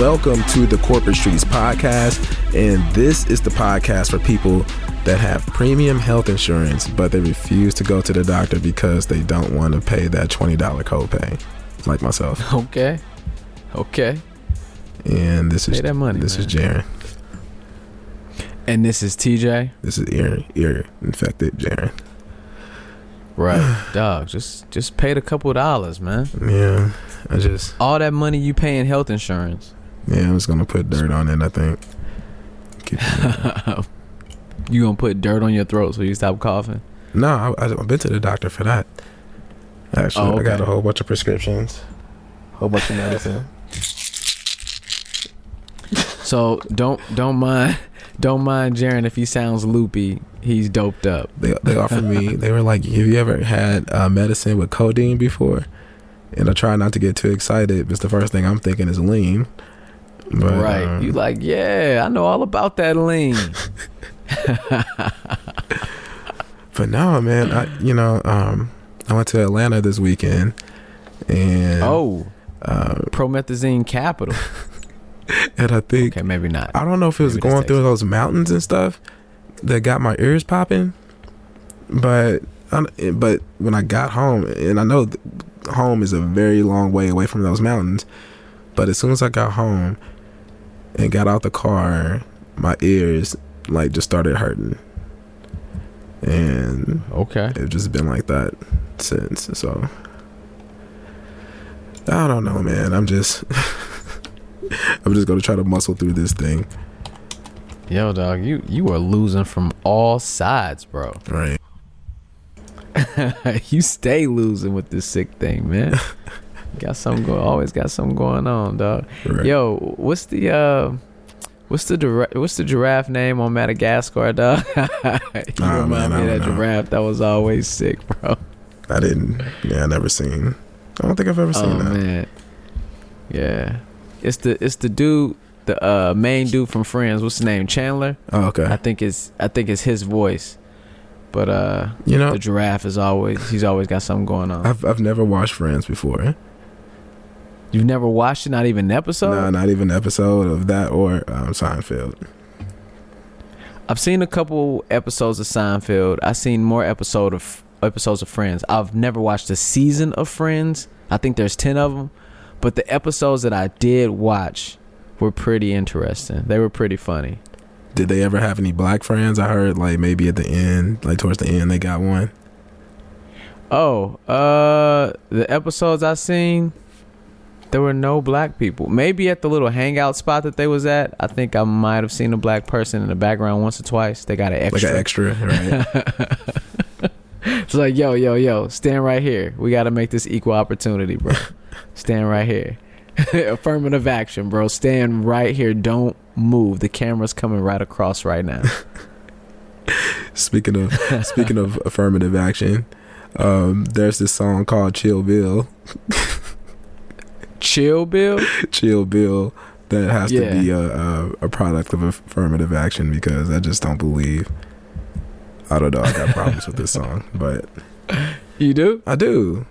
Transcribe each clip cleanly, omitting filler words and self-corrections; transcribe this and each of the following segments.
Welcome to the Corporate Streets Podcast, and this is the podcast for people that have premium health insurance, but they refuse to go to the doctor because they don't want to pay that $20 copay, like myself. Okay. And this is Jaron. And this is TJ. This is ear infected Jaron. Right, dog. Just paid a couple of dollars, man. Yeah, all that money you pay in health insurance. Yeah, I'm just gonna put dirt on it, I think. You gonna put dirt on your throat so you stop coughing? No, I've been to the doctor for that. Actually, I got a whole bunch of prescriptions, whole bunch of medicine. So don't mind Jaron if he sounds loopy. He's doped up. They offered me, they were like, have you ever had medicine with codeine before? And I try not to get too excited, because the first thing I'm thinking is lean. But, right. You like, yeah, I know all about that lean. But no, man, I went to Atlanta this weekend. And promethazine capital. And I think, okay, maybe not. I don't know if it was maybe going through those mountains and stuff that got my ears popping, but when I got home, and I know home is a very long way away from those mountains, but as soon as I got home and got out the car, my ears like just started hurting, and it's just been like that since. So I don't know, man. I'm just gonna try to muscle through this thing. Yo, dog, you are losing from all sides, bro. Right. You stay losing with this sick thing, man. Always got something going on, dog. Right. Yo, what's the giraffe name on Madagascar, dog? you remind me of that giraffe that was always sick, bro. I don't think I've ever seen that. Oh, man. Yeah. It's the dude, the main dude from Friends. What's his name? Chandler. Oh, okay. I think it's his voice, but the giraffe is always, he's always got something going on. I've never watched Friends before. You've never watched it? Not even an episode? No, not even an episode of that or Seinfeld. I've seen a couple episodes of Seinfeld. I've seen more episodes of Friends. I've never watched a season of Friends. I think there's 10 of them, but the episodes that I did watch were pretty interesting. They were pretty funny. Did they ever have any black friends? I heard like maybe at the end, like towards the end, they got one. The episodes I seen, there were no black people. Maybe at the little hangout spot that they was at, I think I might have seen a black person in the background once or twice. They got an extra. Like an extra, right? It's like, yo, stand right here. We got to make this equal opportunity, bro. Stand right here. Affirmative action, bro. Stand right here. Don't move. The camera's coming right across right now. Speaking of affirmative action, there's this song called Chill Bill. Chill Bill? Chill Bill. That has to be a product of affirmative action, because I just don't believe. I don't know. I got problems with this song, but you do? I do.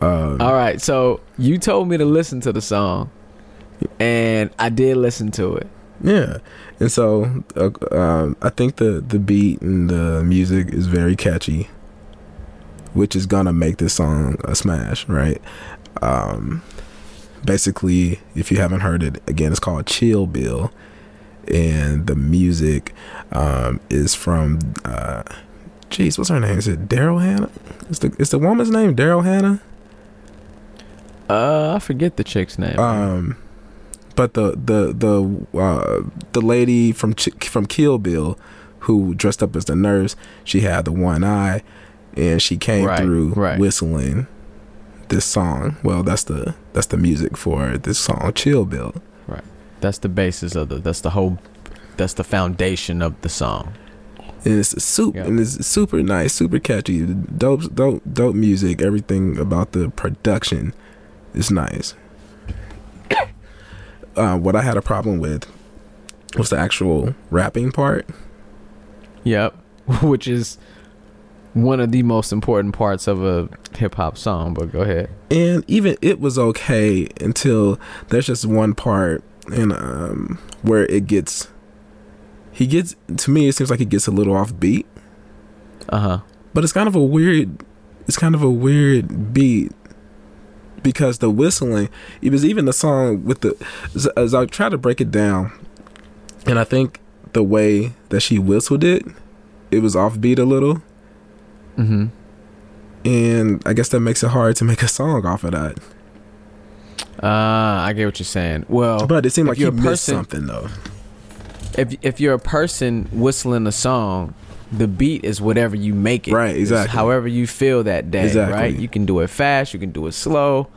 All right, so you told me to listen to the song, and I did listen to it. Yeah, and so I think the beat and the music is very catchy, which is gonna make this song a smash, right? Basically, if you haven't heard it, again, it's called Chill Bill, and the music is from what's her name? Is it Daryl Hannah? Is the woman's name Daryl Hannah? I forget the chick's name. But the lady from Kill Bill, who dressed up as the nurse, she had the one eye, and she came through whistling this song. Well, that's the music for this song, Chill Bill. Right. That's the basis of that's the foundation of the song. And it's super nice, super catchy, dope music. Everything about the production. It's nice. What I had a problem with was the actual rapping part. Yep. Which is one of the most important parts of a hip-hop song, but go ahead. And even it was okay until there's just one part and where it gets, he gets, to me it seems like he gets a little off beat. But it's kind of a weird, it's kind of a weird beat, because the whistling, it was even the song with the, as I try to break it down, and I think the way that she whistled it, it was offbeat a little. Mm-hmm. And I guess that makes it hard to make a song off of that. I get what you're saying. Well, but it seemed like you missed something though. If you're a person whistling a song, the beat is whatever you make it. Right, exactly. It's however you feel that day, exactly. Right? You can do it fast, you can do it slow.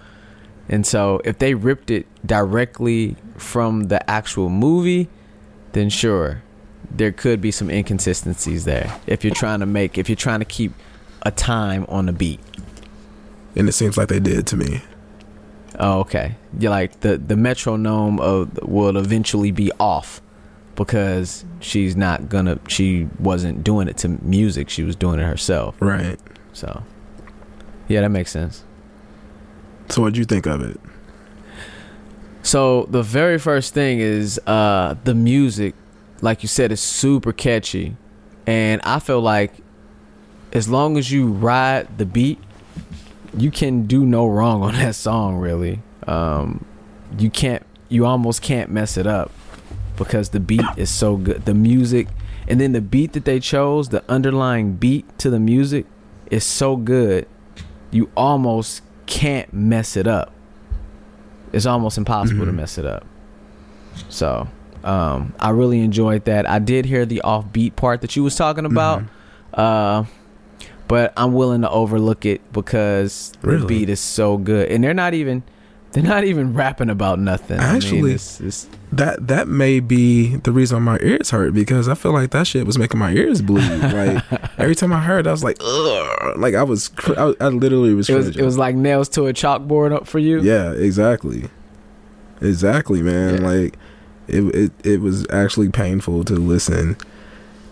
And so if they ripped it directly from the actual movie, then sure, there could be some inconsistencies there. If you're trying to make, if you're trying to keep a time on the beat. And it seems like they did to me. Oh, okay. You're like the metronome of will eventually be off, because she's not gonna, she wasn't doing it to music, she was doing it herself. Right. So yeah, that makes sense. So what'd you think of it? So the very first thing is the music, like you said, is super catchy, and I feel like as long as you ride the beat, you can do no wrong on that song, really. You can't, you almost can't mess it up, because the beat is so good, the music, and then the beat that they chose, the underlying beat to the music is so good, you almost can't mess it up. It's almost impossible to mess it up. So I really enjoyed that. I did hear the offbeat part that you was talking about, but I'm willing to overlook it because the beat is so good, and they're not even rapping about nothing. Actually, I mean, it's, that may be the reason why my ears hurt, because I feel like that shit was making my ears bleed. Like every time I heard, I was like, ugh. Like I literally was. It was like nails to a chalkboard up for you. Yeah, exactly, man. Yeah. Like it was actually painful to listen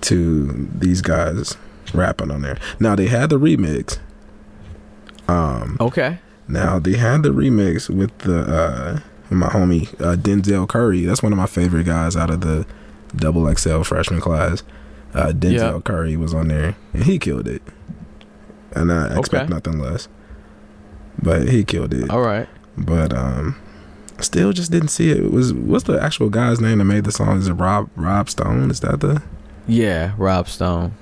to these guys rapping on there. Now they had the remix. Okay. Now they had the remix with the my homie Denzel Curry. That's one of my favorite guys out of the XXL freshman class. Denzel Curry was on there, and he killed it. And I expect nothing less, but he killed it. All right, but still just didn't see it. What's the actual guy's name that made the song? Is it Rob Stone? Is that the? Yeah, Rob Stone.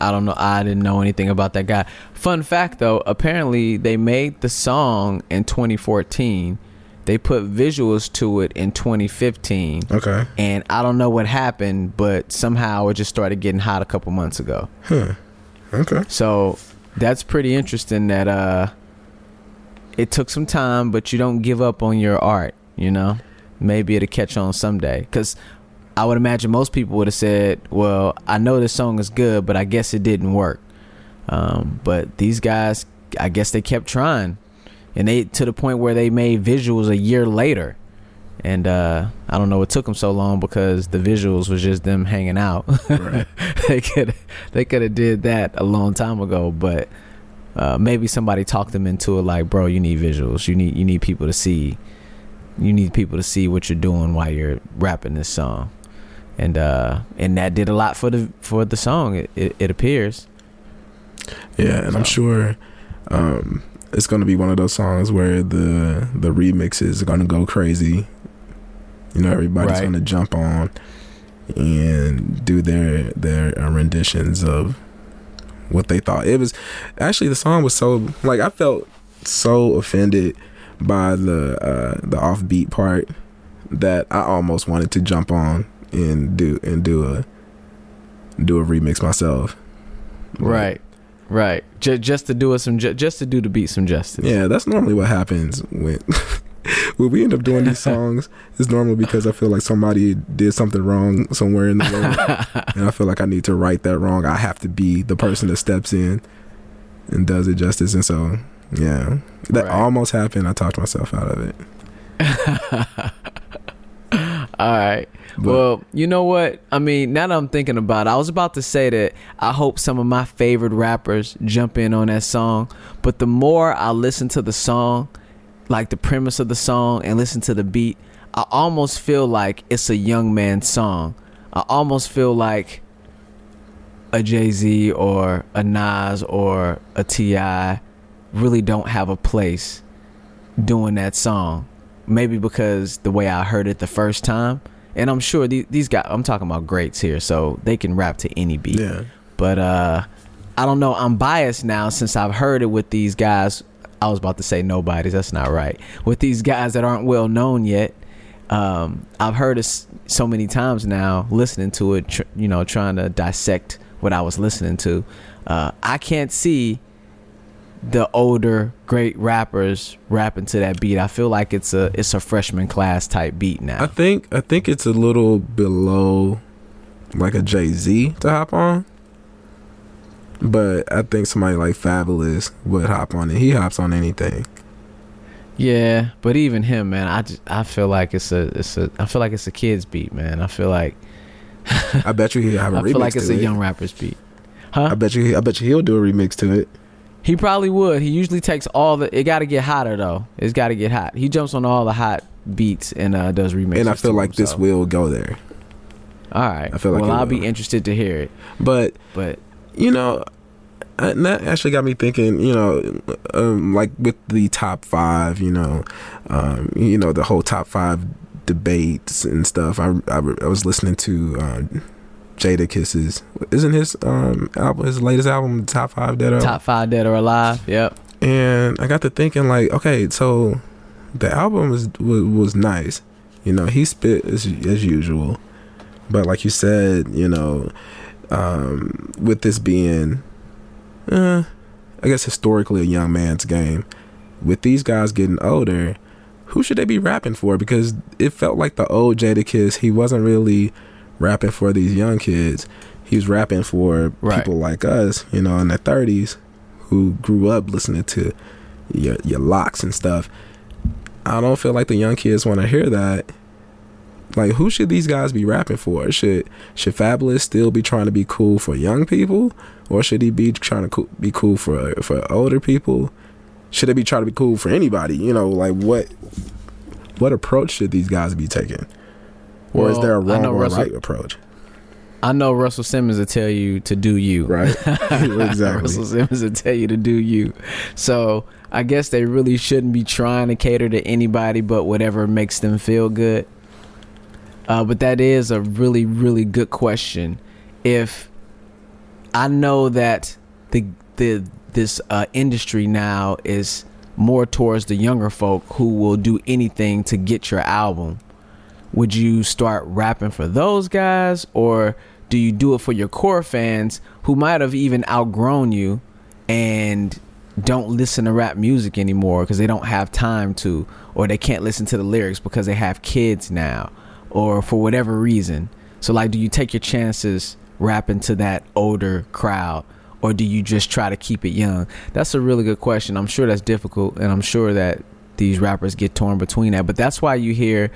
I don't know. I didn't know anything about that guy. Fun fact, though, apparently they made the song in 2014. They put visuals to it in 2015. Okay. And I don't know what happened, but somehow it just started getting hot a couple months ago. Huh. Okay. So that's pretty interesting that it took some time, but you don't give up on your art, you know? Maybe it'll catch on someday. Because I would imagine most people would have said, well, I know this song is good, but I guess it didn't work. But these guys, I guess they kept trying, and they to the point where they made visuals a year later. And I don't know what took them so long, because the visuals was just them hanging out. Right. They could have did that a long time ago, but maybe somebody talked them into it, like, bro, you need visuals. You need people to see. You need people to see what you're doing while you're rapping this song. And that did a lot for the song, it appears. Yeah, and so. I'm sure it's going to be one of those songs where the remixes are going to go crazy. You know, everybody's going to jump on and do their renditions of what they thought. It was actually, the song was so, like, I felt so offended by the offbeat part that I almost wanted to jump on and do a remix myself. Right. Just to do the beat some justice. Yeah, that's normally what happens when we end up doing these songs. It's normal because I feel like somebody did something wrong somewhere in the world, and I feel like I need to right that wrong. I have to be the person that steps in and does it justice, and so yeah, that almost happened. I talked myself out of it. All right. But, well, you know what? I mean, now that I'm thinking about it, I was about to say that I hope some of my favorite rappers jump in on that song. But the more I listen to the song, like the premise of the song, and listen to the beat, I almost feel like it's a young man's song. I almost feel like a Jay-Z or a Nas or a T.I. really don't have a place doing that song. Maybe because the way I heard it the first time. And I'm sure these guys, I'm talking about greats here, so they can rap to any beat. Yeah. But I don't know. I'm biased now since I've heard it with these guys. I was about to say nobodies. That's not right. With these guys that aren't well known yet. I've heard it so many times now, listening to it, trying to dissect what I was listening to. I can't see the older great rappers rapping to that beat. I feel like it's a freshman class type beat now. I think it's a little below like a Jay-Z to hop on, but I think somebody like Fabolous would hop on it. He hops on anything. Yeah, but even him, man, I feel like it's a kid's beat, man. I feel like I bet you he'll have a remix. I feel like it's a young rapper's beat. Huh? I bet you he'll do a remix to it. He probably would. He usually takes it gotta get hotter though. It's gotta get hot. He jumps on all the hot beats and does remixes. And I feel like this will go there. All right. I feel like I'll be interested to hear it. But you know, and that actually got me thinking, like with the top five, the whole top five debates and stuff. I was listening to Jadakiss's, isn't his album, his latest album, Top Five Dead or Alive? Yep. And I got to thinking, like, okay, so the album was nice, he spit as usual, but like you said, with this being. I guess historically a young man's game. With these guys getting older, who should they be rapping for? Because it felt like the old Jadakiss, he wasn't really rapping for these young kids. He was rapping for people like us, in their 30s, who grew up listening to your locks and stuff. I don't feel like the young kids want to hear that. Like, who should these guys be rapping for? Should Fabolous still be trying to be cool for young people? Or should he be trying to be cool for older people? Should they be trying to be cool for anybody? Like what approach should these guys be taking? Or is there a wrong or right approach? I know Russell Simmons will tell you to do you. Right. Exactly. Russell Simmons will tell you to do you. So I guess they really shouldn't be trying to cater to anybody but whatever makes them feel good. But that is a really, really good question. If I know that this industry now is more towards the younger folk who will do anything to get your album. Would you start rapping for those guys, or do you do it for your core fans who might have even outgrown you and don't listen to rap music anymore because they don't have time to, or they can't listen to the lyrics because they have kids now, or for whatever reason? So like, do you take your chances rapping to that older crowd, or do you just try to keep it young? That's a really good question. I'm sure that's difficult, and I'm sure that these rappers get torn between that. But that's why you hear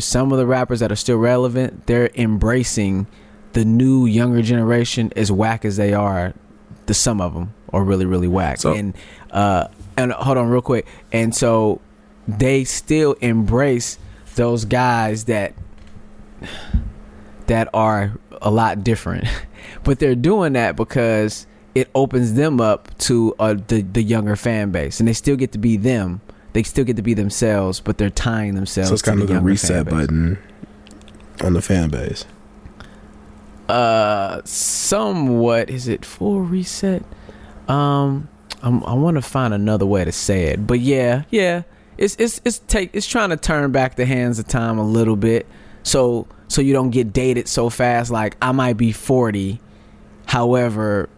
some of the rappers that are still relevant, they're embracing the new younger generation, as whack as they are. The some of them are really, really whack. So, and hold on real quick. And so they still embrace those guys that are a lot different, but they're doing that because it opens them up to the younger fan base, and they still get to be them. They still get to be themselves, but they're tying themselves. So it's kind of the reset button on the fan base. Somewhat. Is it full reset? I want to find another way to say it, but yeah. It's trying to turn back the hands of time a little bit. So you don't get dated so fast. Like, I might be 40, however,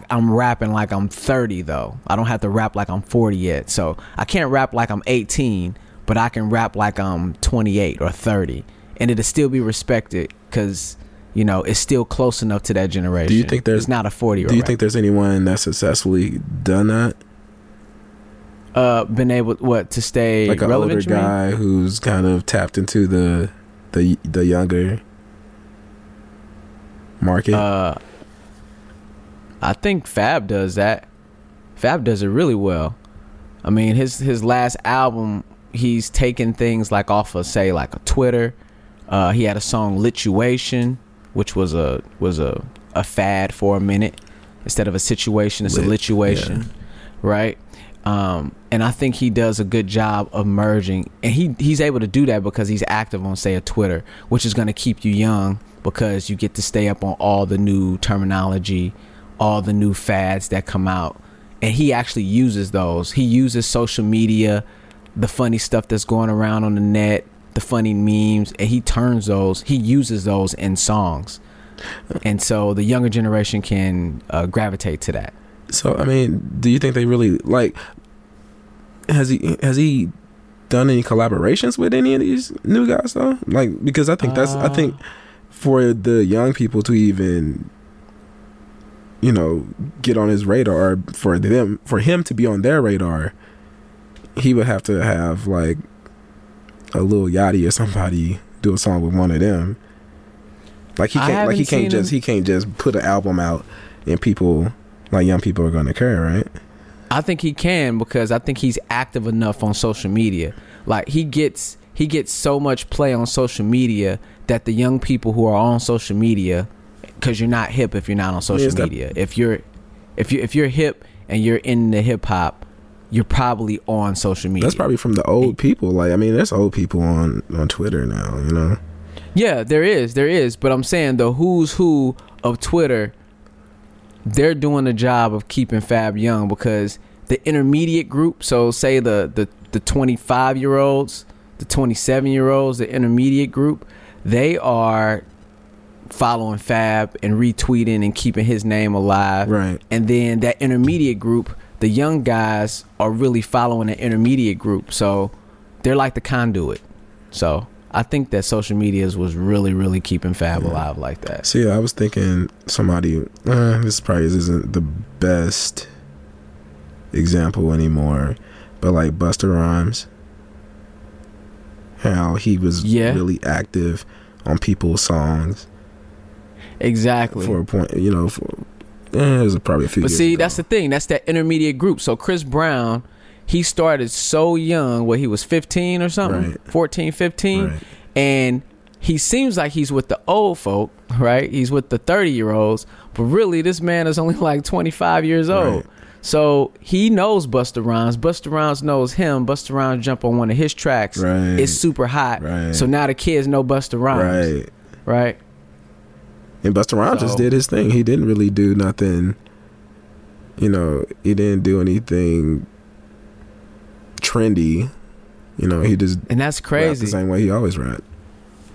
I'm rapping like I'm 30 though. I don't have to rap like I'm 40 yet. So I can't rap like I'm 18, but I can rap like I'm 28 or 30, and it'll still be respected because it's still close enough to that generation. Do you think there's not a 40-year-old? Do you think there's anyone that successfully done that? been able to stay like an relevant, older guy who's kind of tapped into the younger market. I think Fab does that. Fab does it really well. I mean, his last album, he's taken things like off of, say, like a Twitter. He had a song Lituation, which was a fad for a minute. Instead of a situation, it's a lituation, yeah. Right? And I think he does a good job of merging, and he's able to do that because he's active on, say, a Twitter, which is going to keep you young because you get to stay up on all the new terminology, all the new fads that come out. And he actually uses those. He uses social media, the funny stuff that's going around on the net, the funny memes, and he turns those, he uses those in songs. And so the younger generation can gravitate to that. So, I mean, do you think they really, like, has he done any collaborations with any of these new guys though? Like, because I think I think for the young people to even, you know, get on his radar, for him to be on their radar, he would have to have like a Lil Yachty or somebody do a song with one of them. Like he can't just put an album out and people, like, young people are going to care, right? I think he can, because I think he's active enough on social media. Like, he gets so much play on social media that the young people who are on social media, because you're not hip if you're not on social media. If you're hip and you're into hip hop, you're probably on social media. That's probably from the old people. Like, I mean, there's old people on Twitter now, you know. Yeah, there is. But I'm saying the who's who of Twitter, they're doing a job of keeping Fab young, because the intermediate group, so say the 25-year-olds, the 27-year-olds, the intermediate group, they are following Fab and retweeting and keeping his name alive. Right. And then that intermediate group, the young guys are really following the intermediate group. So they're like the conduit. So I think that social medias was really, really keeping Fab alive like that. See, I was thinking somebody, this probably isn't the best example anymore, but like Busta Rhymes, how he was really active on people's songs. Exactly. For a point, you know, it was probably a few years ago. That's the thing. That's that intermediate group. So Chris Brown, he started so young, he was 15 or something, right. 14, 15. Right. And he seems like he's with the old folk, right? He's with the 30-year-olds. But really, this man is only like 25 years old. Right. So he knows Busta Rhymes. Busta Rhymes knows him. Busta Rhymes jumped on one of his tracks. Right. It's super hot. Right. So now the kids know Busta Rhymes. Right. And Busta Rhymes just did his thing. He didn't really do nothing. You know, he didn't do anything trendy, you know. He just, and that's crazy, the same way he always rapped.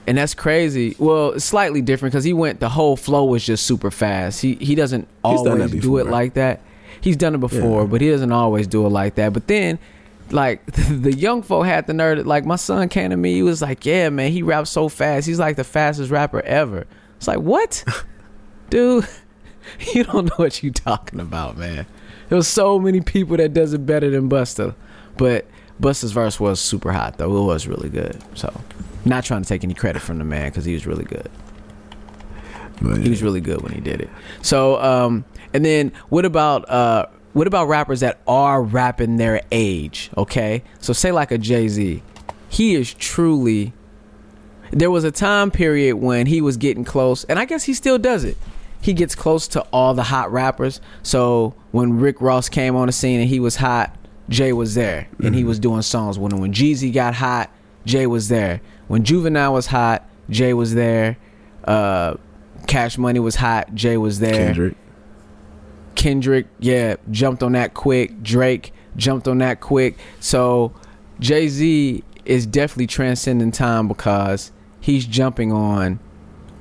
And that's crazy. Well, it's slightly different, because he went, the whole flow was just super fast. He doesn't always do it like that. He's done it before, but he doesn't always do it like that. But then, like, the young folk had the nerd. Like, my son came to me, he was like, yeah man, he raps so fast, he's like the fastest rapper ever. It's like, what? Dude, you don't know what you talking about, man. There's so many people that does it better than Busta. But Busta's verse was super hot, though. It was really good. So, not trying to take any credit from the man, because he was really good. Man. He was really good when he did it. So, and then what about rappers that are rapping their age? Okay, so say like a Jay-Z. He is truly. There was a time period when he was getting close, and I guess he still does it. He gets close to all the hot rappers. So when Rick Ross came on the scene and he was hot, Jay was there, and he was doing songs. When Jeezy got hot, Jay was there. When Juvenile was hot, Jay was there. Cash Money was hot, Jay was there. Kendrick, jumped on that quick. Drake jumped on that quick. So Jay-Z is definitely transcending time, because he's jumping on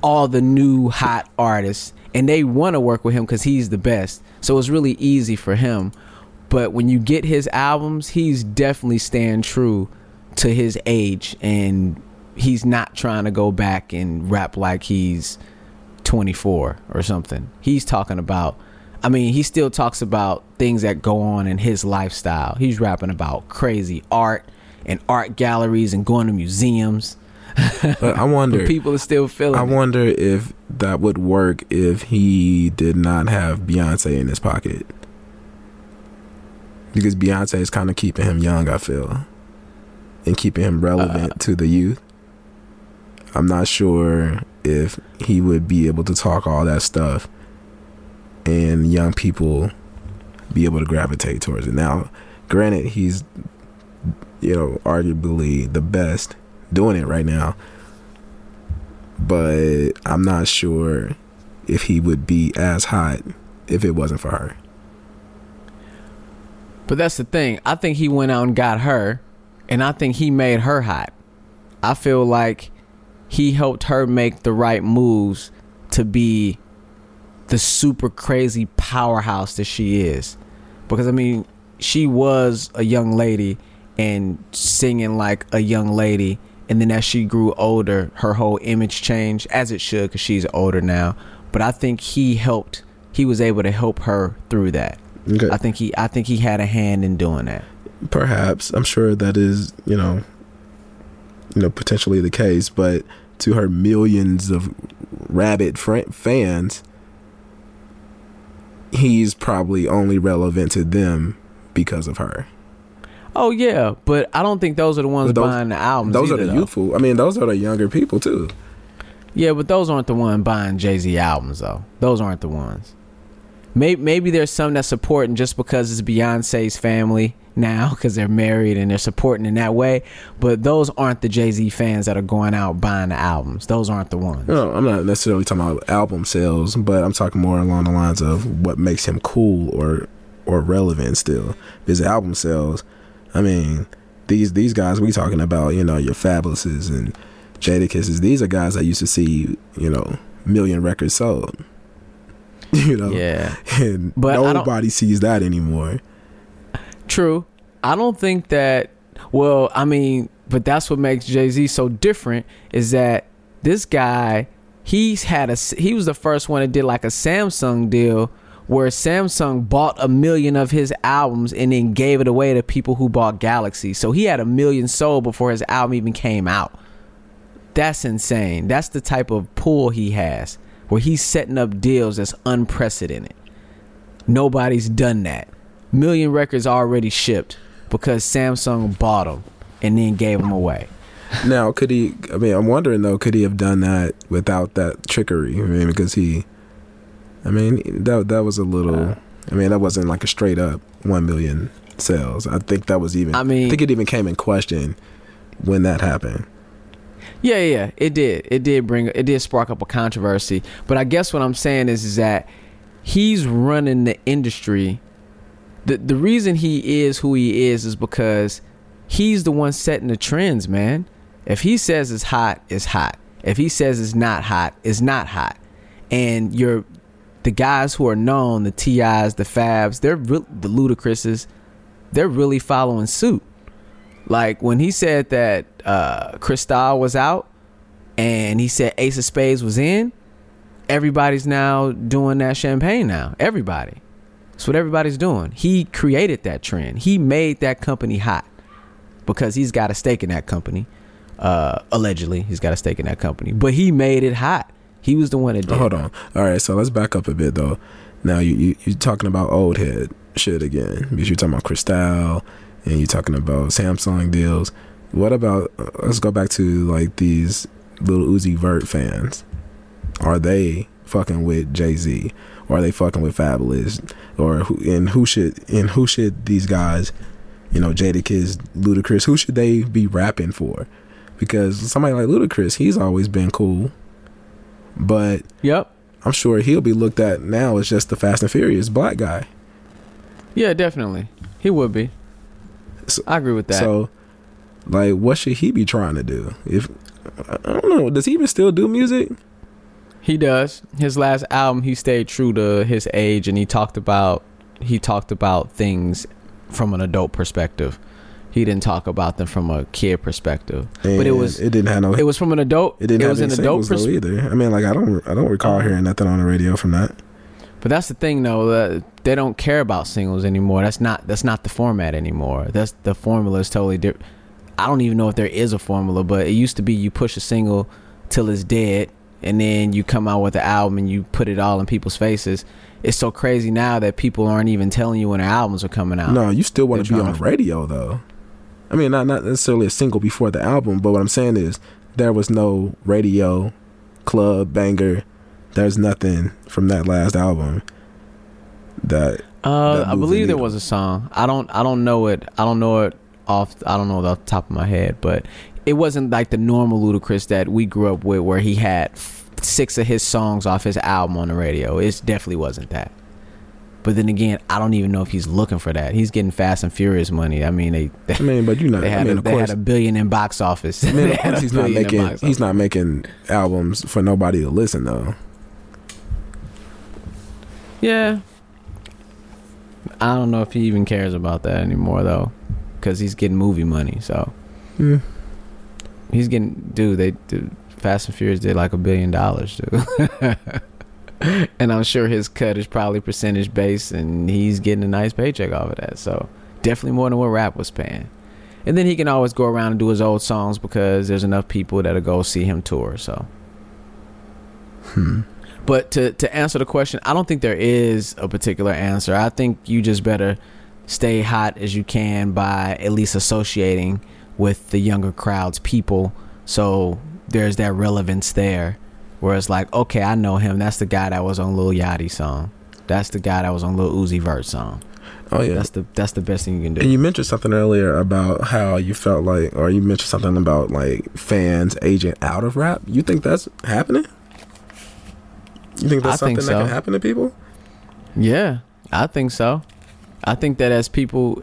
all the new hot artists, and they want to work with him because he's the best. So it's really easy for him. But when you get his albums, he's definitely staying true to his age, and he's not trying to go back and rap like he's 24 or something. He's talking about, I mean, he still talks about things that go on in his lifestyle. He's rapping about crazy art and art galleries and going to museums. But I wonder, but people are still feeling. I wonder if that would work if he did not have Beyonce in his pocket, because Beyonce is kind of keeping him young, I feel, and keeping him relevant to the youth. I'm not sure if he would be able to talk all that stuff and young people be able to gravitate towards it. Now, granted, he's, you know, arguably the best doing it right now, but I'm not sure if he would be as hot if it wasn't for her. But that's the thing. I think he went out and got her, and I think he made her hot. I feel like he helped her make the right moves to be the super crazy powerhouse that she is. Because, I mean, she was a young lady and singing like a young lady, and then as she grew older, her whole image changed, as it should, because she's older now. But I think he was able to help her through that. Okay. I think he had a hand in doing that. Perhaps. I'm sure that is, you know, potentially the case, but to her millions of rabid fans, he's probably only relevant to them because of her. Oh yeah, but I don't think those are the ones buying the albums. Those are the youthful. I mean, those are the younger people too. Yeah, but those aren't the ones buying Jay-Z albums though. Those aren't the ones. Maybe there's some that's supporting just because it's Beyonce's family now, because they're married and they're supporting in that way. But those aren't the Jay-Z fans that are going out buying the albums. Those aren't the ones. No, I'm not necessarily talking about album sales, but I'm talking more along the lines of what makes him cool or relevant still. His album sales. I mean, these guys we talking about, you know, your Fabolouses and Jadakisses, these are guys I used to see, you know, million records sold. You know? Yeah. And but nobody sees that anymore. True. I don't think that, well, I mean, but that's what makes Jay-Z so different, is that this guy, he was the first one that did like a Samsung deal, where Samsung bought 1 million of his albums and then gave it away to people who bought Galaxy. So he had 1 million sold before his album even came out. That's insane. That's the type of pull he has, where he's setting up deals that's unprecedented. Nobody's done that. 1 million records already shipped because Samsung bought them and then gave them away. Now, could he, I mean, I'm wondering though, could he have done that without that trickery? I mean, because that was a little, I mean, that wasn't like a straight up 1 million sales. I think that was even, I think it even came in question when that happened. Yeah, it did. It did spark up a controversy. But I guess what I'm saying is that he's running the industry. The reason he is who he is because he's the one setting the trends, man. If he says it's hot, it's hot. If he says it's not hot, it's not hot. And the guys who are known, the T.I.s, the Fabs, the Ludacris's, they're really following suit. Like when he said that Cristal was out and he said Ace of Spades was in, everybody's now doing that champagne now. Everybody. That's what everybody's doing. He created that trend. He made that company hot because he's got a stake in that company. Allegedly, he's got a stake in that company. But he made it hot. He was the one that did. Hold on. All right, so let's back up a bit, though. Now, you're talking about old head shit again. Because you're talking about Cristal and you're talking about Samsung deals. What about, let's go back to, like, these little Uzi Vert fans. Are they fucking with Jay-Z? Or are they fucking with Fabolous? Or who should these guys, you know, Jadakiss, Ludacris, who should they be rapping for? Because somebody like Ludacris, he's always been cool. But yep, I'm sure he'll be looked at now as just the Fast and Furious black guy. Yeah, definitely. He would be. So, I agree with that. So, like, what should he be trying to do? If I don't know, does he even still do music? He does. His last album, he stayed true to his age, and he talked about things from an adult perspective. He didn't talk about them from a kid perspective, and but it was from an adult. It didn't have any singles though either. I mean, like I don't recall hearing nothing on the radio from that. But that's the thing, though. They don't care about singles anymore. That's not the format anymore. That's the formula is totally different. I don't even know if there is a formula, but it used to be you push a single till it's dead, and then you come out with an album and you put it all in people's faces. It's so crazy now that people aren't even telling you when their albums are coming out. No, you still want to be on radio, though. I mean, not necessarily a single before the album, but what I'm saying is there was no radio, club, banger. There's nothing from that last album that I believe there was a song. I don't know it off the top of my head, but it wasn't like the normal Ludacris that we grew up with where he had six of his songs off his album on the radio. It definitely wasn't that. But then again, I don't even know if he's looking for that. He's getting Fast and Furious money. I mean, they had a billion in box office. I mean, of course he's not making albums for nobody to listen, though. Yeah. I don't know if he even cares about that anymore, though, because he's getting movie money. So yeah. He's getting, dude. Fast and Furious did like $1 billion, dude. And I'm sure his cut is probably percentage based, and he's getting a nice paycheck off of that. So definitely more than what rap was paying. And then he can always go around and do his old songs because there's enough people that'll go see him tour. So, But to answer the question, I don't think there is a particular answer. I think you just better stay hot as you can by at least associating with the younger crowd's people. So there's that relevance there. Where it's like, okay, I know him. That's the guy that was on Lil Yachty song. That's the guy that was on Lil Uzi Vert song. Oh yeah, that's the best thing you can do. And you mentioned something earlier about how you felt like, or you mentioned something about like fans aging out of rap. You think that's happening? You think that's something that can happen to people? Yeah, I think so. I think that as people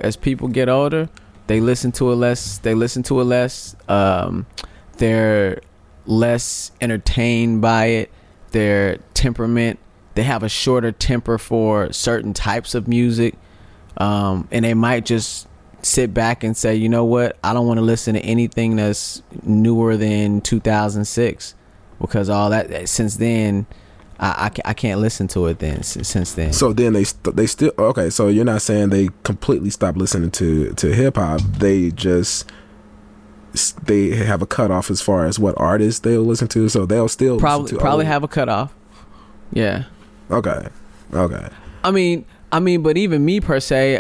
get older, they listen to it less. They're less entertained by it. Their temperament, they have a shorter temper for certain types of music, and they might just sit back and say, you know what, I don't want to listen to anything that's newer than 2006 because all that since then I can't listen to it then since then. So then they still, okay, so you're not saying they completely stop listening to hip-hop, they have a cutoff as far as what artists they'll listen to, so they'll still probably have a cutoff. Yeah. Okay. I mean, but even me per se,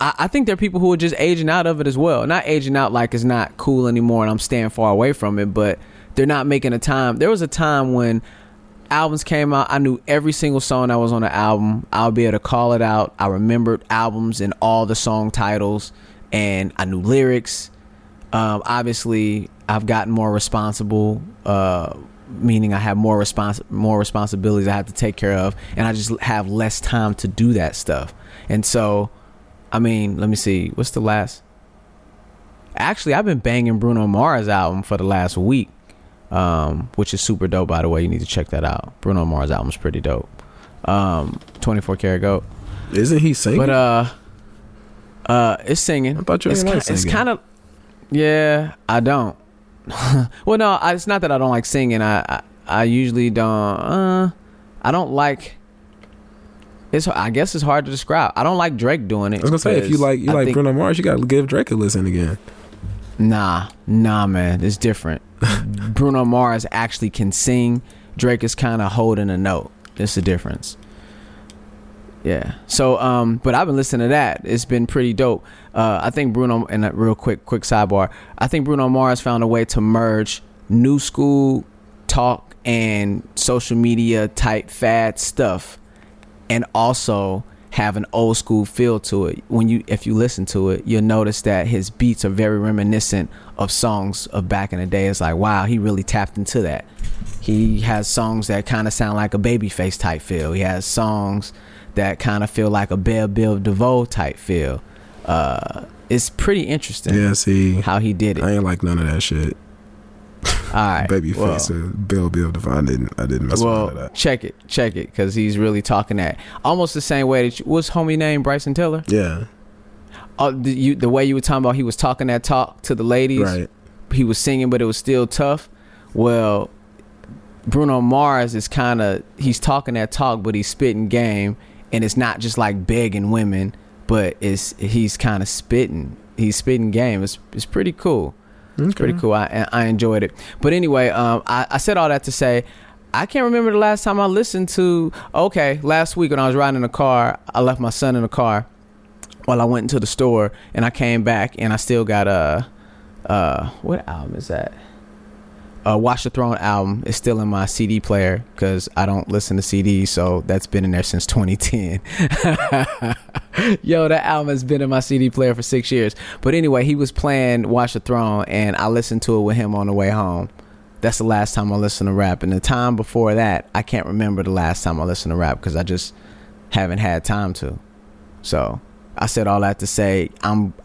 I think there are people who are just aging out of it as well. Not aging out like it's not cool anymore and I'm staying far away from it, but they're not making a time. There was a time when albums came out, I knew every single song that was on the album. I'll be able to call it out. I remembered albums and all the song titles, and I knew lyrics. Obviously, I've gotten more responsible, meaning I have more responsibilities I have to take care of, and I just have less time to do that stuff. And so, I mean, let me see. What's the last? Actually, I've been banging Bruno Mars' album for the last week, which is super dope, by the way. You need to check that out. Bruno Mars' album's pretty dope. 24 Karat Goat. Isn't he singing? But it's singing. I thought you were singing. It's kind of. Yeah, I don't. Well, no, it's not that I don't like singing. I usually don't. I don't like. I guess it's hard to describe. I don't like Drake doing it. I was gonna say, if you like Bruno Mars, you gotta give Drake a listen again. Nah, man, it's different. Bruno Mars actually can sing. Drake is kind of holding a note. It's the difference. Yeah. So, but I've been listening to that. It's been pretty dope. I think Bruno, and a real quick sidebar, I think Bruno Mars found a way to merge new school talk and social media type fad stuff, and also have an old school feel to it. If you listen to it, you'll notice that his beats are very reminiscent of songs of back in the day. It's like, wow, he really tapped into that. He has songs that kind of sound like a Babyface type feel. He has songs that kind of feel like a Bell Bill DeVoe type feel. It's pretty interesting. Yeah, see how he did it. I ain't like none of that shit. All right, Babyface, Bill DeVoe. I didn't mess with that. Check it, because he's really talking that almost the same way that what's homie name Bryson Tiller? Yeah. The way you were talking about, he was talking that talk to the ladies. Right. He was singing, but it was still tough. Well, Bruno Mars is kind of, he's talking that talk, but he's spitting game, and it's not just like begging women, but he's kind of spitting. He's spitting game. It's pretty cool. Okay. It's pretty cool. I enjoyed it. But anyway, I said all that to say, I can't remember the last time I listened to. Okay, last week when I was riding in the car, I left my son in the car while I went into the store, and I came back, and I still got what album is that? Watch the Throne album is still in my CD player because I don't listen to CDs, so that's been in there since 2010. Yo, that album has been in my CD player for 6 years. But anyway, he was playing Watch the Throne, and I listened to it with him on the way home. That's the last time I listened to rap, and the time before that, I can't remember the last time I listened to rap because I just haven't had time to. So I said all that to say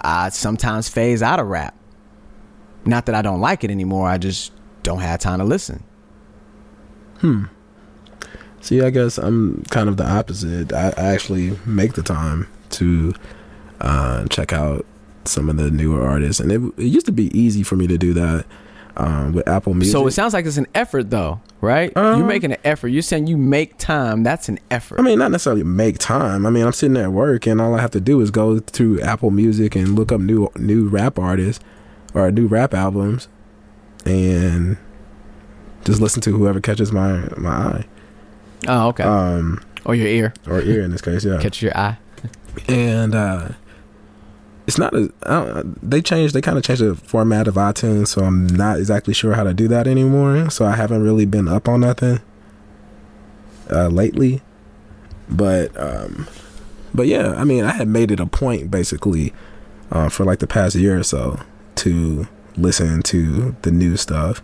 I sometimes phase out of rap. Not that I don't like it anymore, I just don't have time to listen. See, I guess I'm kind of the opposite. I actually make the time to check out some of the newer artists, and it used to be easy for me to do that with Apple Music. So it sounds like it's an effort though, right? You're making an effort. You're saying you make time. That's an effort. I mean, not necessarily make time. I mean, I'm sitting there at work, and all I have to do is go through Apple Music and look up new rap artists or new rap albums and just listen to whoever catches my eye. Oh, okay. Or your ear. Or ear in this case, yeah. Catch your eye. And it's not they kind of changed the format of iTunes, so I'm not exactly sure how to do that anymore. So I haven't really been up on nothing lately. But yeah, I mean, I had made it a point basically for like the past year or so to listen to the new stuff.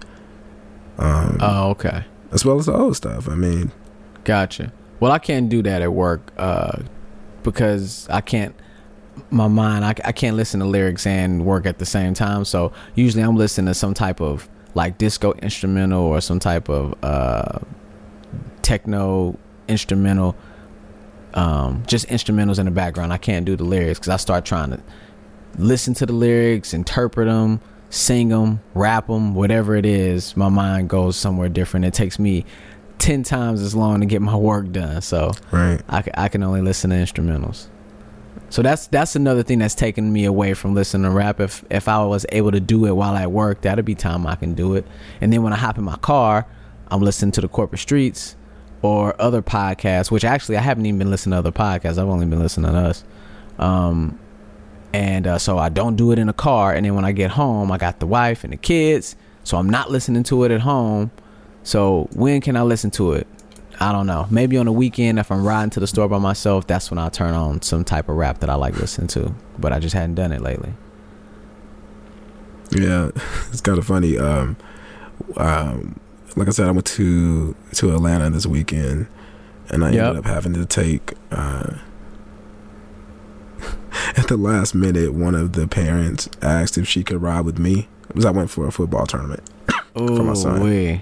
Okay. As well as the old stuff. I mean, gotcha. Well, I can't do that at work because I can't. My mind, I can't listen to lyrics and work at the same time. So usually I'm listening to some type of like disco instrumental or some type of techno instrumental, just instrumentals in the background. I can't do the lyrics because I start trying to listen to the lyrics, interpret them, sing them, rap them, whatever it is. My mind goes somewhere different. It takes me 10 times as long to get my work done. So right. I can only listen to instrumentals. So that's another thing that's taken me away from listening to rap. If I was able to do it while I work, that'd be time I can do it. And then when I hop in my car, I'm listening to the Corporate Streets or other podcasts, which actually I haven't even been listening to other podcasts. I've only been listening to us. So I don't do it in the car. And then when I get home, I got the wife and the kids. So I'm not listening to it at home. So when can I listen to it? I don't know. Maybe on the weekend, if I'm riding to the store by myself, that's when I turn on some type of rap that I like listening to. But I just hadn't done it lately. Yeah, it's kind of funny. Like I said, I went to Atlanta this weekend, and I ended up having to take at the last minute. One of the parents asked if she could ride with me because I went for a football tournament for my son.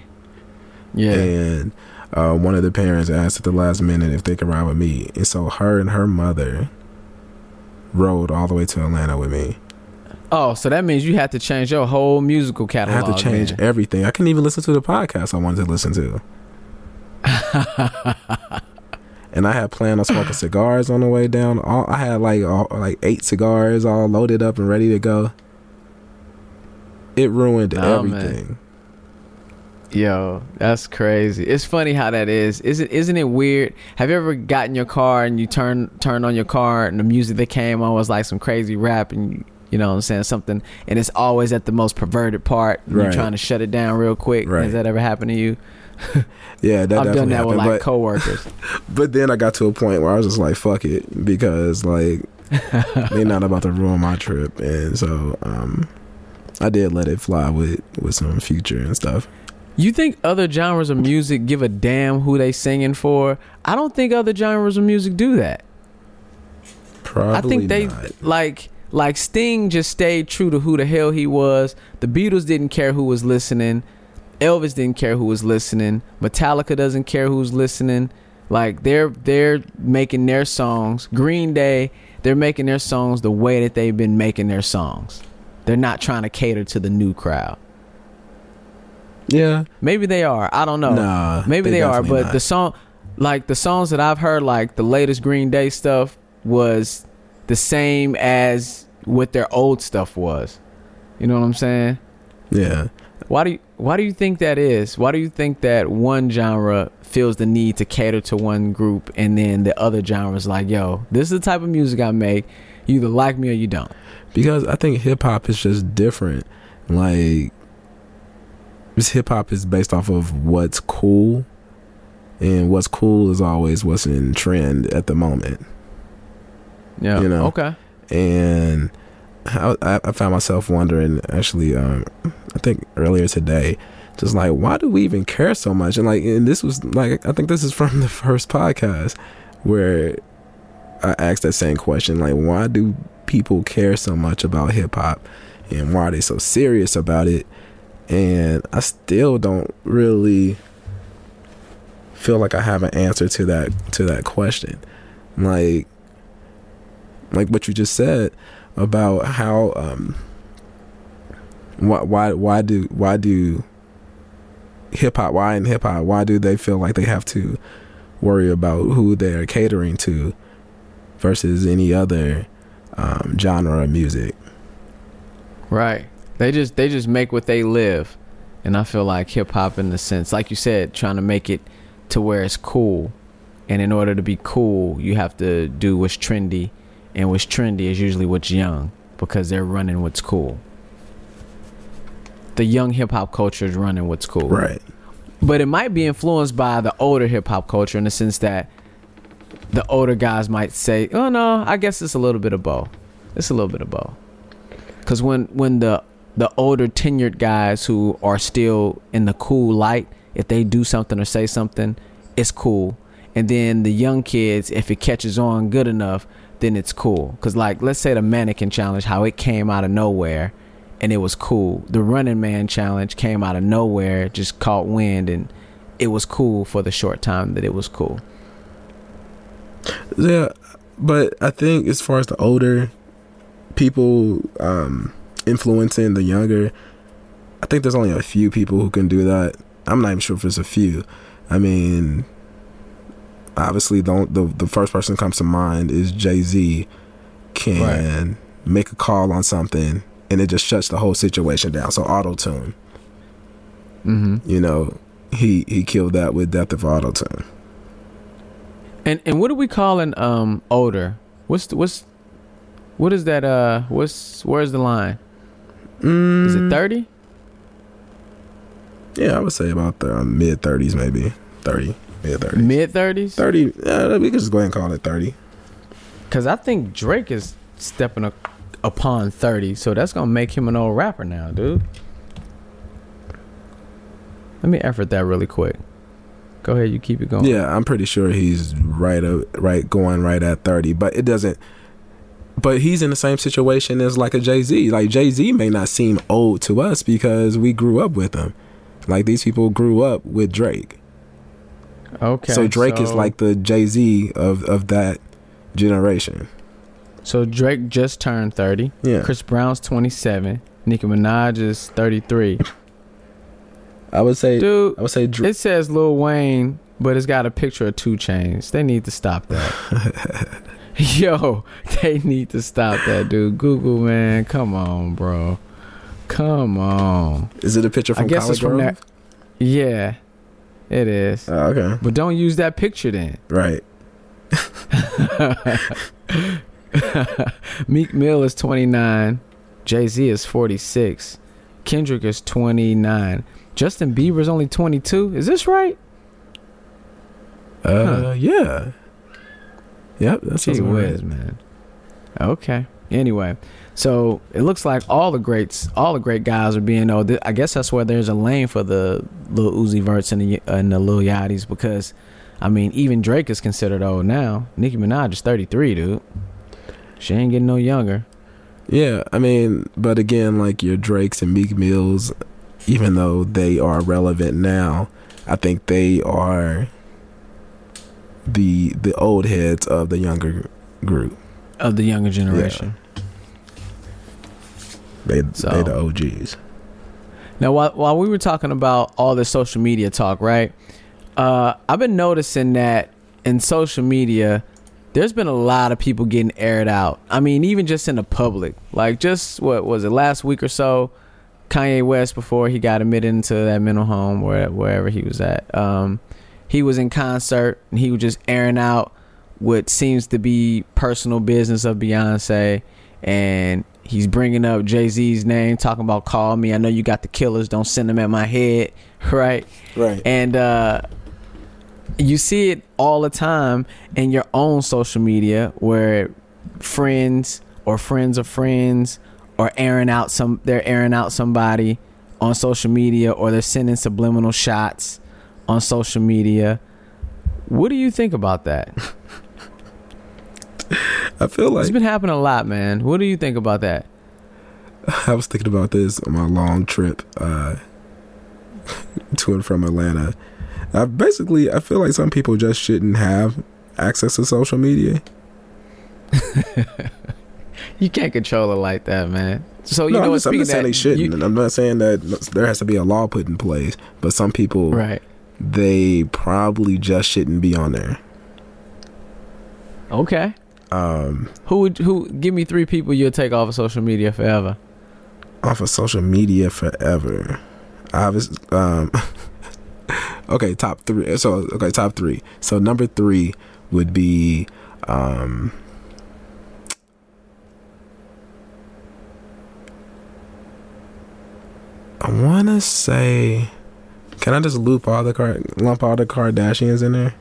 Yeah, and. One of the parents asked at the last minute if they could ride with me. And so her and her mother rode all the way to Atlanta with me. Oh, so that means you had to change your whole musical catalog. I had to change everything. I couldn't even listen to the podcast I wanted to listen to. And I had planned on smoking cigars on the way down. I had like 8 cigars all loaded up and ready to go. It ruined everything. Man. Yo, that's crazy. It's funny how that is. Isn't it weird? Have you ever gotten your car and you turned on your car and the music that came on was like some crazy rap and you know what I'm saying, something, and it's always at the most perverted part. Right. You're trying to shut it down real quick. Right. Has that ever happened to you? Yeah, that I've done that with like coworkers. But then I got to a point where I was just like, fuck it, because like they're not about to ruin my trip, and so I did let it fly with some Future and stuff. You think other genres of music give a damn who they singing for? I don't think other genres of music do that. Probably I think they not. Like Sting just stayed true to who the hell he was. The Beatles didn't care who was listening. Elvis didn't care who was listening. Metallica doesn't care who's listening. Like they're making their songs. Green Day, they're making their songs the way that they've been making their songs. They're not trying to cater to the new crowd. Yeah, maybe they are. I don't know. Nah, maybe they are. But not. The song, like the songs that I've heard, like the latest Green Day stuff was the same as what their old stuff was. You know what I'm saying? Yeah. Why do you think that is? Why do you think that one genre feels the need to cater to one group and then the other genre's like, yo, this is the type of music I make. You either like me or you don't. Because I think hip hop is just different. Like, hip hop is based off of what's cool, and what's cool is always what's in trend at the moment. Yeah. You know? Okay. And I found myself wondering, actually, I think earlier today, just like, why do we even care so much? And like, and this was like, I think this is from the first podcast where I asked that same question, like, why do people care so much about hip hop, and why are they so serious about it? And I still don't really feel like I have an answer to that question. Like what you just said about how why do they feel like they have to worry about who they're catering to versus any other genre of music? Right. They just make what they live. And I feel like hip hop, in the sense, like you said, trying to make it to where it's cool. And in order to be cool, you have to do what's trendy. And what's trendy is usually what's young, because they're running what's cool. The young hip hop culture is running what's cool. Right. But it might be influenced by the older hip hop culture, in the sense that the older guys might say, oh no, I guess it's a little bit of both. It's a little bit of both. Because when the older tenured guys who are still in the cool light, if they do something or say something, it's cool. And then the young kids, if it catches on good enough, then it's cool. Because like, let's say the mannequin challenge, how it came out of nowhere and it was cool. The running man challenge came out of nowhere, just caught wind, and it was cool for the short time that it was cool. Yeah, but I think as far as the older people influencing the younger, I think there's only a few people who can do that. I'm not even sure if there's a few. I mean, obviously the first person that comes to mind is Jay-Z can make a call on something and it just shuts the whole situation down. So auto-tune. Mm-hmm. You know, he killed that with Death of Auto-Tune. And what are we calling older? What is that? Where's the line? Is it 30? Yeah, I would say about the mid-30s, maybe 30, mid-30s. Mid-30s? 30. We can just go ahead and call it 30. Because I think Drake is stepping upon 30, so that's gonna make him an old rapper now, dude. Let me effort that really quick. Go ahead, you keep it going. Yeah, I'm pretty sure he's right at 30, but it doesn't. But he's in the same situation as like a Jay-Z. Like Jay-Z may not seem old to us because we grew up with him. Like these people grew up with Drake. Okay. So Drake is like the Jay-Z of that generation. So Drake just turned 30. Yeah. Chris Brown's 27. Nicki Minaj is 33. I would say it says Lil Wayne, but it's got a picture of 2 Chainz. They need to stop that. Yo, they need to stop that, dude. Google, man. Come on, bro. Come on. Is it a picture from College Grove? Yeah, it is. Okay. But don't use that picture then. Right. Meek Mill is 29. Jay-Z is 46. Kendrick is 29. Justin Bieber's only 22. Is this right? Yeah. Yep, that's what it was, man. Okay. Anyway, so it looks like all the greats, all the great guys are being old. I guess that's where there's a lane for the Lil Uzi Verts and the Lil Yachty's, because, I mean, even Drake is considered old now. Nicki Minaj is 33, dude. She ain't getting no younger. Yeah, I mean, but again, like your Drakes and Meek Mills, even though they are relevant now, I think they are the old heads of the younger group, of the younger generation. Yeah. They the OGs. Now, while we were talking about all this social media talk, right? I've been noticing that in social media, there's been a lot of people getting aired out. I mean, even just in the public. Like, just, what was it, last week or so, Kanye West, before he got admitted into that mental home or wherever he was at, he was in concert and he was just airing out what seems to be personal business of Beyonce, and he's bringing up Jay-Z's name, talking about, call me, I know you got the killers, don't send them at my head, right? And you see it all the time in your own social media where friends or friends of friends are airing out somebody on social media, or they're sending subliminal shots on social media. What do you think about that? I feel like it's been happening a lot, man. What do you think about that? I was thinking about this on my long trip to and from Atlanta. I feel like some people just shouldn't have access to social media. You can't control it like that, man. So you know, I'm not saying they shouldn't. I'm not saying that there has to be a law put in place, but some people, right? They probably just shouldn't be on there. Okay. Who give me three people you'll take off of social media forever? Off of social media forever. Obviously. Okay, top three. So number three would be I want to say, can I just lump all the Kardashians in there?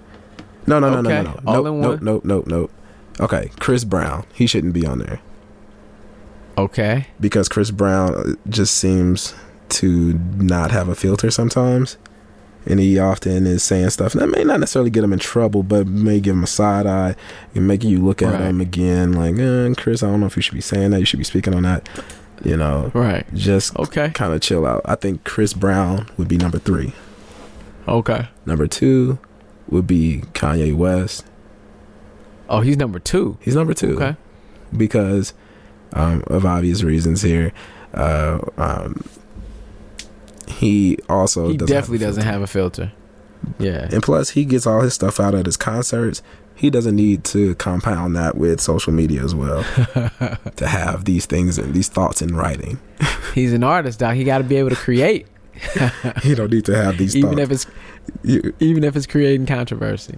No. All in one. Okay, Chris Brown. He shouldn't be on there. Okay. Because Chris Brown just seems to not have a filter sometimes. And he often is saying stuff that may not necessarily get him in trouble, but may give him a side eye and make you look at him again like, Chris, I don't know if you should be saying that. You should be speaking on that. You know, right? Just okay. Kind of chill out. I think Chris Brown would be number three. Okay. Number two would be Kanye West. Oh, he's number two. He's number two. Okay. Because of obvious reasons here, he definitely doesn't have a filter. Yeah. And plus, he gets all his stuff out at his concerts. He doesn't need to compound that with social media as well to have these things and these thoughts in writing. He's an artist, Doc. He got to be able to create. He don't need to have these thoughts. Even if it's creating controversy.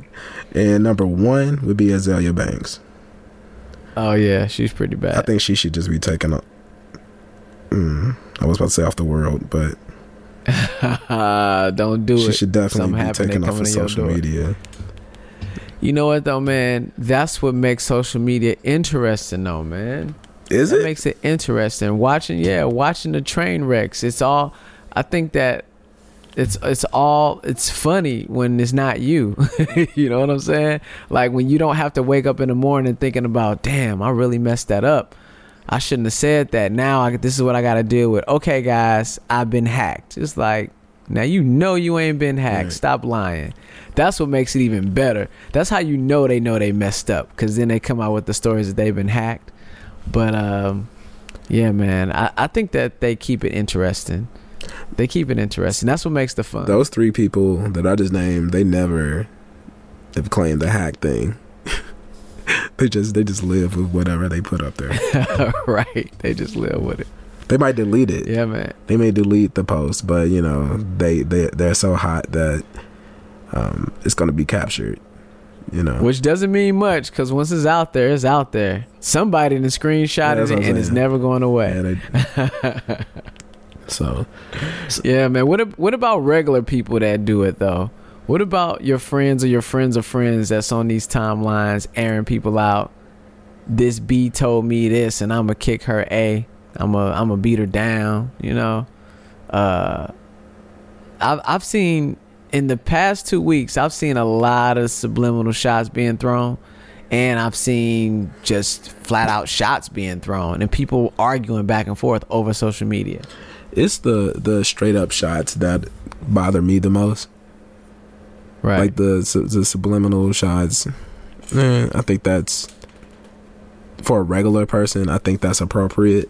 And number one would be Azalea Banks. Oh, yeah. She's pretty bad. I think she should just be taken up. I was about to say off the world, but... don't do it. She should definitely be taken off of social media. You know what though, man? That's what makes social media interesting though, man. Is it? That makes it interesting. Watching the train wrecks. It's all, I think that it's funny when it's not you. You know what I'm saying? Like when you don't have to wake up in the morning thinking about, damn, I really messed that up. I shouldn't have said that. Now this is what I got to deal with. Okay, guys, I've been hacked. It's like, now you know you ain't been hacked. Right. Stop lying. That's what makes it even better. That's how you know they messed up, because then they come out with the stories that they've been hacked. But, yeah, man, I think that they keep it interesting. They keep it interesting. That's what makes the fun. Those three people that I just named, they never have claimed the hack thing. They just live with whatever they put up there. Right. They just live with it. They might delete it. Yeah, man. They may delete the post, but you know, they're so hot that it's going to be captured, you know. Which doesn't mean much, cuz once it's out there, it's out there. Somebody in the screenshot it, and it's never going away. Yeah, so yeah, man. What about regular people that do it though? What about your friends or your friends of friends that's on these timelines airing people out? This B told me this, and I'm going to kick her A. I'm going to beat her down, you know. I've seen in the past 2 weeks, I've seen a lot of subliminal shots being thrown, and I've seen just flat out shots being thrown and people arguing back and forth over social media. It's the straight up shots that bother me the most. Right. Like the subliminal shots. I think that's, for a regular person, I think that's appropriate.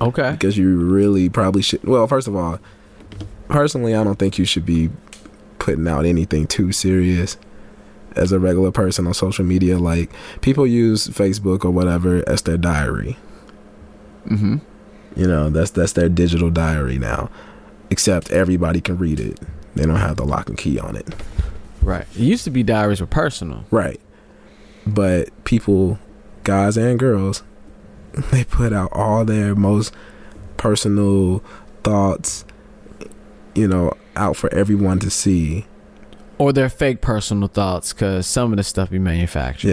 Okay. Because you really probably should. Well, first of all, personally, I don't think you should be putting out anything too serious as a regular person on social media. Like, people use Facebook or whatever as their diary. Mm-hmm. You know, that's their digital diary now. Except everybody can read it. They don't have the lock and key on it. Right. It used to be diaries were personal. Right. But people, guys and girls, they put out all their most personal thoughts, you know, out for everyone to see. Or their fake personal thoughts, because some of the stuff be manufactured.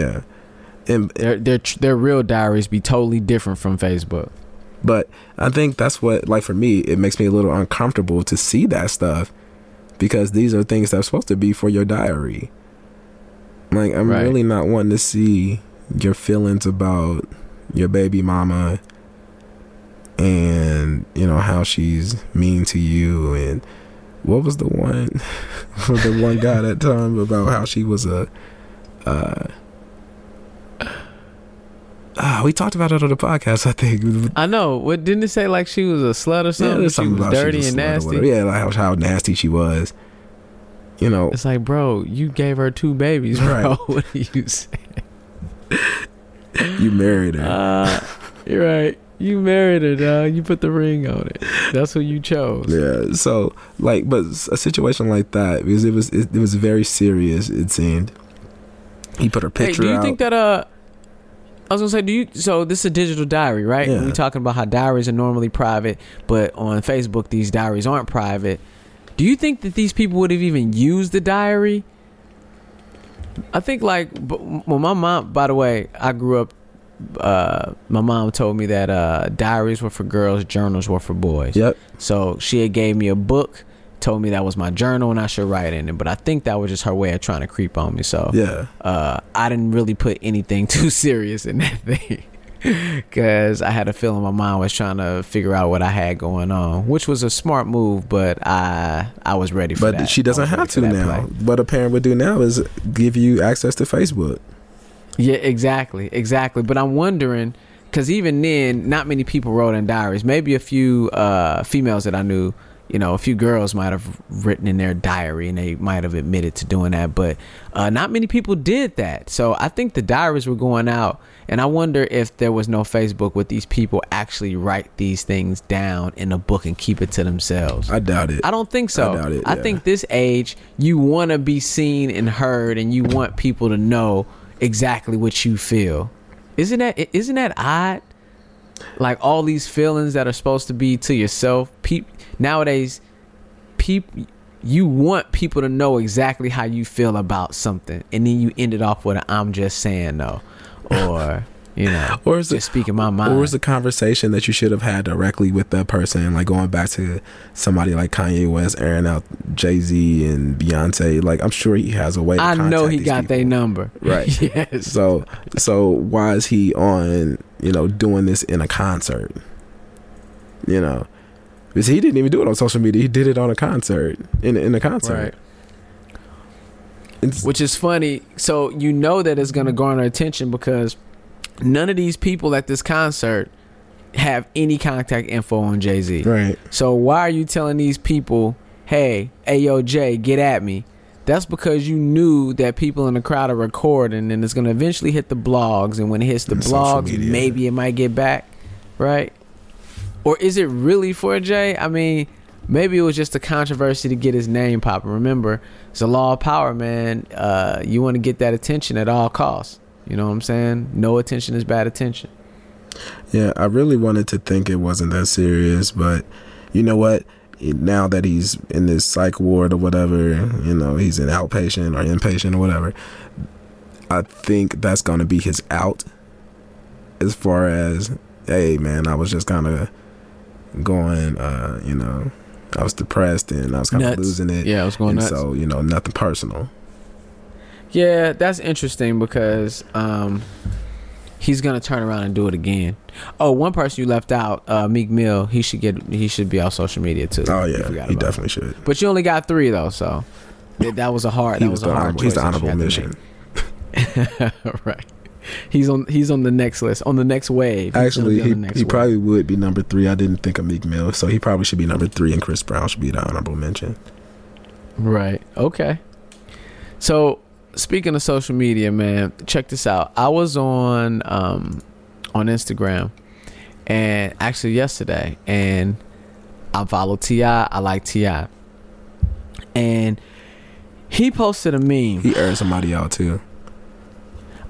Yeah. And their real diaries be totally different from Facebook. But I think that's what, like, for me, it makes me a little uncomfortable to see that stuff, because these are things that are supposed to be for your diary. Like, I'm right. really not wanting to see your feelings about your baby mama and, you know, how she's mean to you. And what was the one for the one guy that time about how she was a we talked about it on the podcast, I think. I know. What didn't it say, like, she was a slut or something? Yeah, something she was dirty and nasty. Yeah, like how nasty she was. You know, it's like, bro, you gave her 2 babies, bro. Right. What are you saying? You married her. You're right. You married her, dog. You put the ring on it. That's who you chose. Yeah. So, like, but a situation like that, because it was very serious. It seemed. He put her picture. Hey, do you think that I was gonna say, do you? So this is a digital diary, right? Yeah. We're talking about how diaries are normally private, but on Facebook, these diaries aren't private. Do you think that these people would have even used the diary? I think, like, well, my mom, by the way, I grew up, my mom told me that diaries were for girls, journals were for boys. Yep. So she had gave me a book, told me that was my journal and I should write in it. But I think that was just her way of trying to creep on me. So yeah, I didn't really put anything too serious in that thing, because I had a feeling my mom was trying to figure out what I had going on, which was a smart move, but I was ready for that. But she doesn't have to now. What a parent would do now is give you access to Facebook. Yeah, exactly. But I'm wondering, because even then, not many people wrote in diaries. Maybe a few females that I knew, you know, a few girls might have written in their diary and they might have admitted to doing that, but not many people did that. So I think the diaries were going out, and I wonder if there was no Facebook, would these people actually write these things down in a book and keep it to themselves? I doubt it. I don't think so. I doubt it. I think this age, you want to be seen and heard, and you want people to know exactly what you feel. Isn't that odd? Like, all these feelings that are supposed to be to yourself, nowadays, you want people to know exactly how you feel about something, and then you end it off with a, "I'm just saying though," or you know, or is just speaking my mind, or is a conversation that you should have had directly with that person. Like, going back to somebody like Kanye West airing out Jay-Z and Beyonce, like, I'm sure he has a way to contact these people. I know he got their number, right? Yes. So why is he on, you know, doing this in a concert? You know. Because he didn't even do it on social media. He did it on a concert, in a concert. Right. Which is funny. So you know that it's going to garner attention, because none of these people at this concert have any contact info on Jay-Z. Right. So why are you telling these people, hey, yo, Jay, get at me? That's because you knew that people in the crowd are recording, and it's going to eventually hit the blogs. And when it hits the blogs, maybe it might get back. Right. Or is it really for Jay? I mean, maybe it was just a controversy to get his name popping. Remember, it's a law of power, man. You want to get that attention at all costs. You know what I'm saying? No attention is bad attention. Yeah, I really wanted to think it wasn't that serious, but you know what? Now that he's in this psych ward or whatever, you know, he's an outpatient or inpatient or whatever, I think that's going to be his out, as far as, hey, man, I was just kind of going, you know, I was depressed and I was kind of losing it. Yeah, I was going nuts. So, you know, nothing personal. Yeah, that's interesting, because he's gonna turn around and do it again. Oh, one person you left out, Meek Mill. He should be on social media too. Oh yeah, he definitely should. But you only got 3 though, so that was a hard choice. He's the honorable mission. Right. He's on the next list, on the next wave. Actually, he probably would be number 3. I didn't think of Meek Mill, so he probably should be number 3, and Chris Brown should be the honorable mention. Right. Okay. So speaking of social media, man, check this out. I was on Instagram, and actually yesterday, and I follow T.I. I like T.I. And he posted a meme. He aired somebody out too.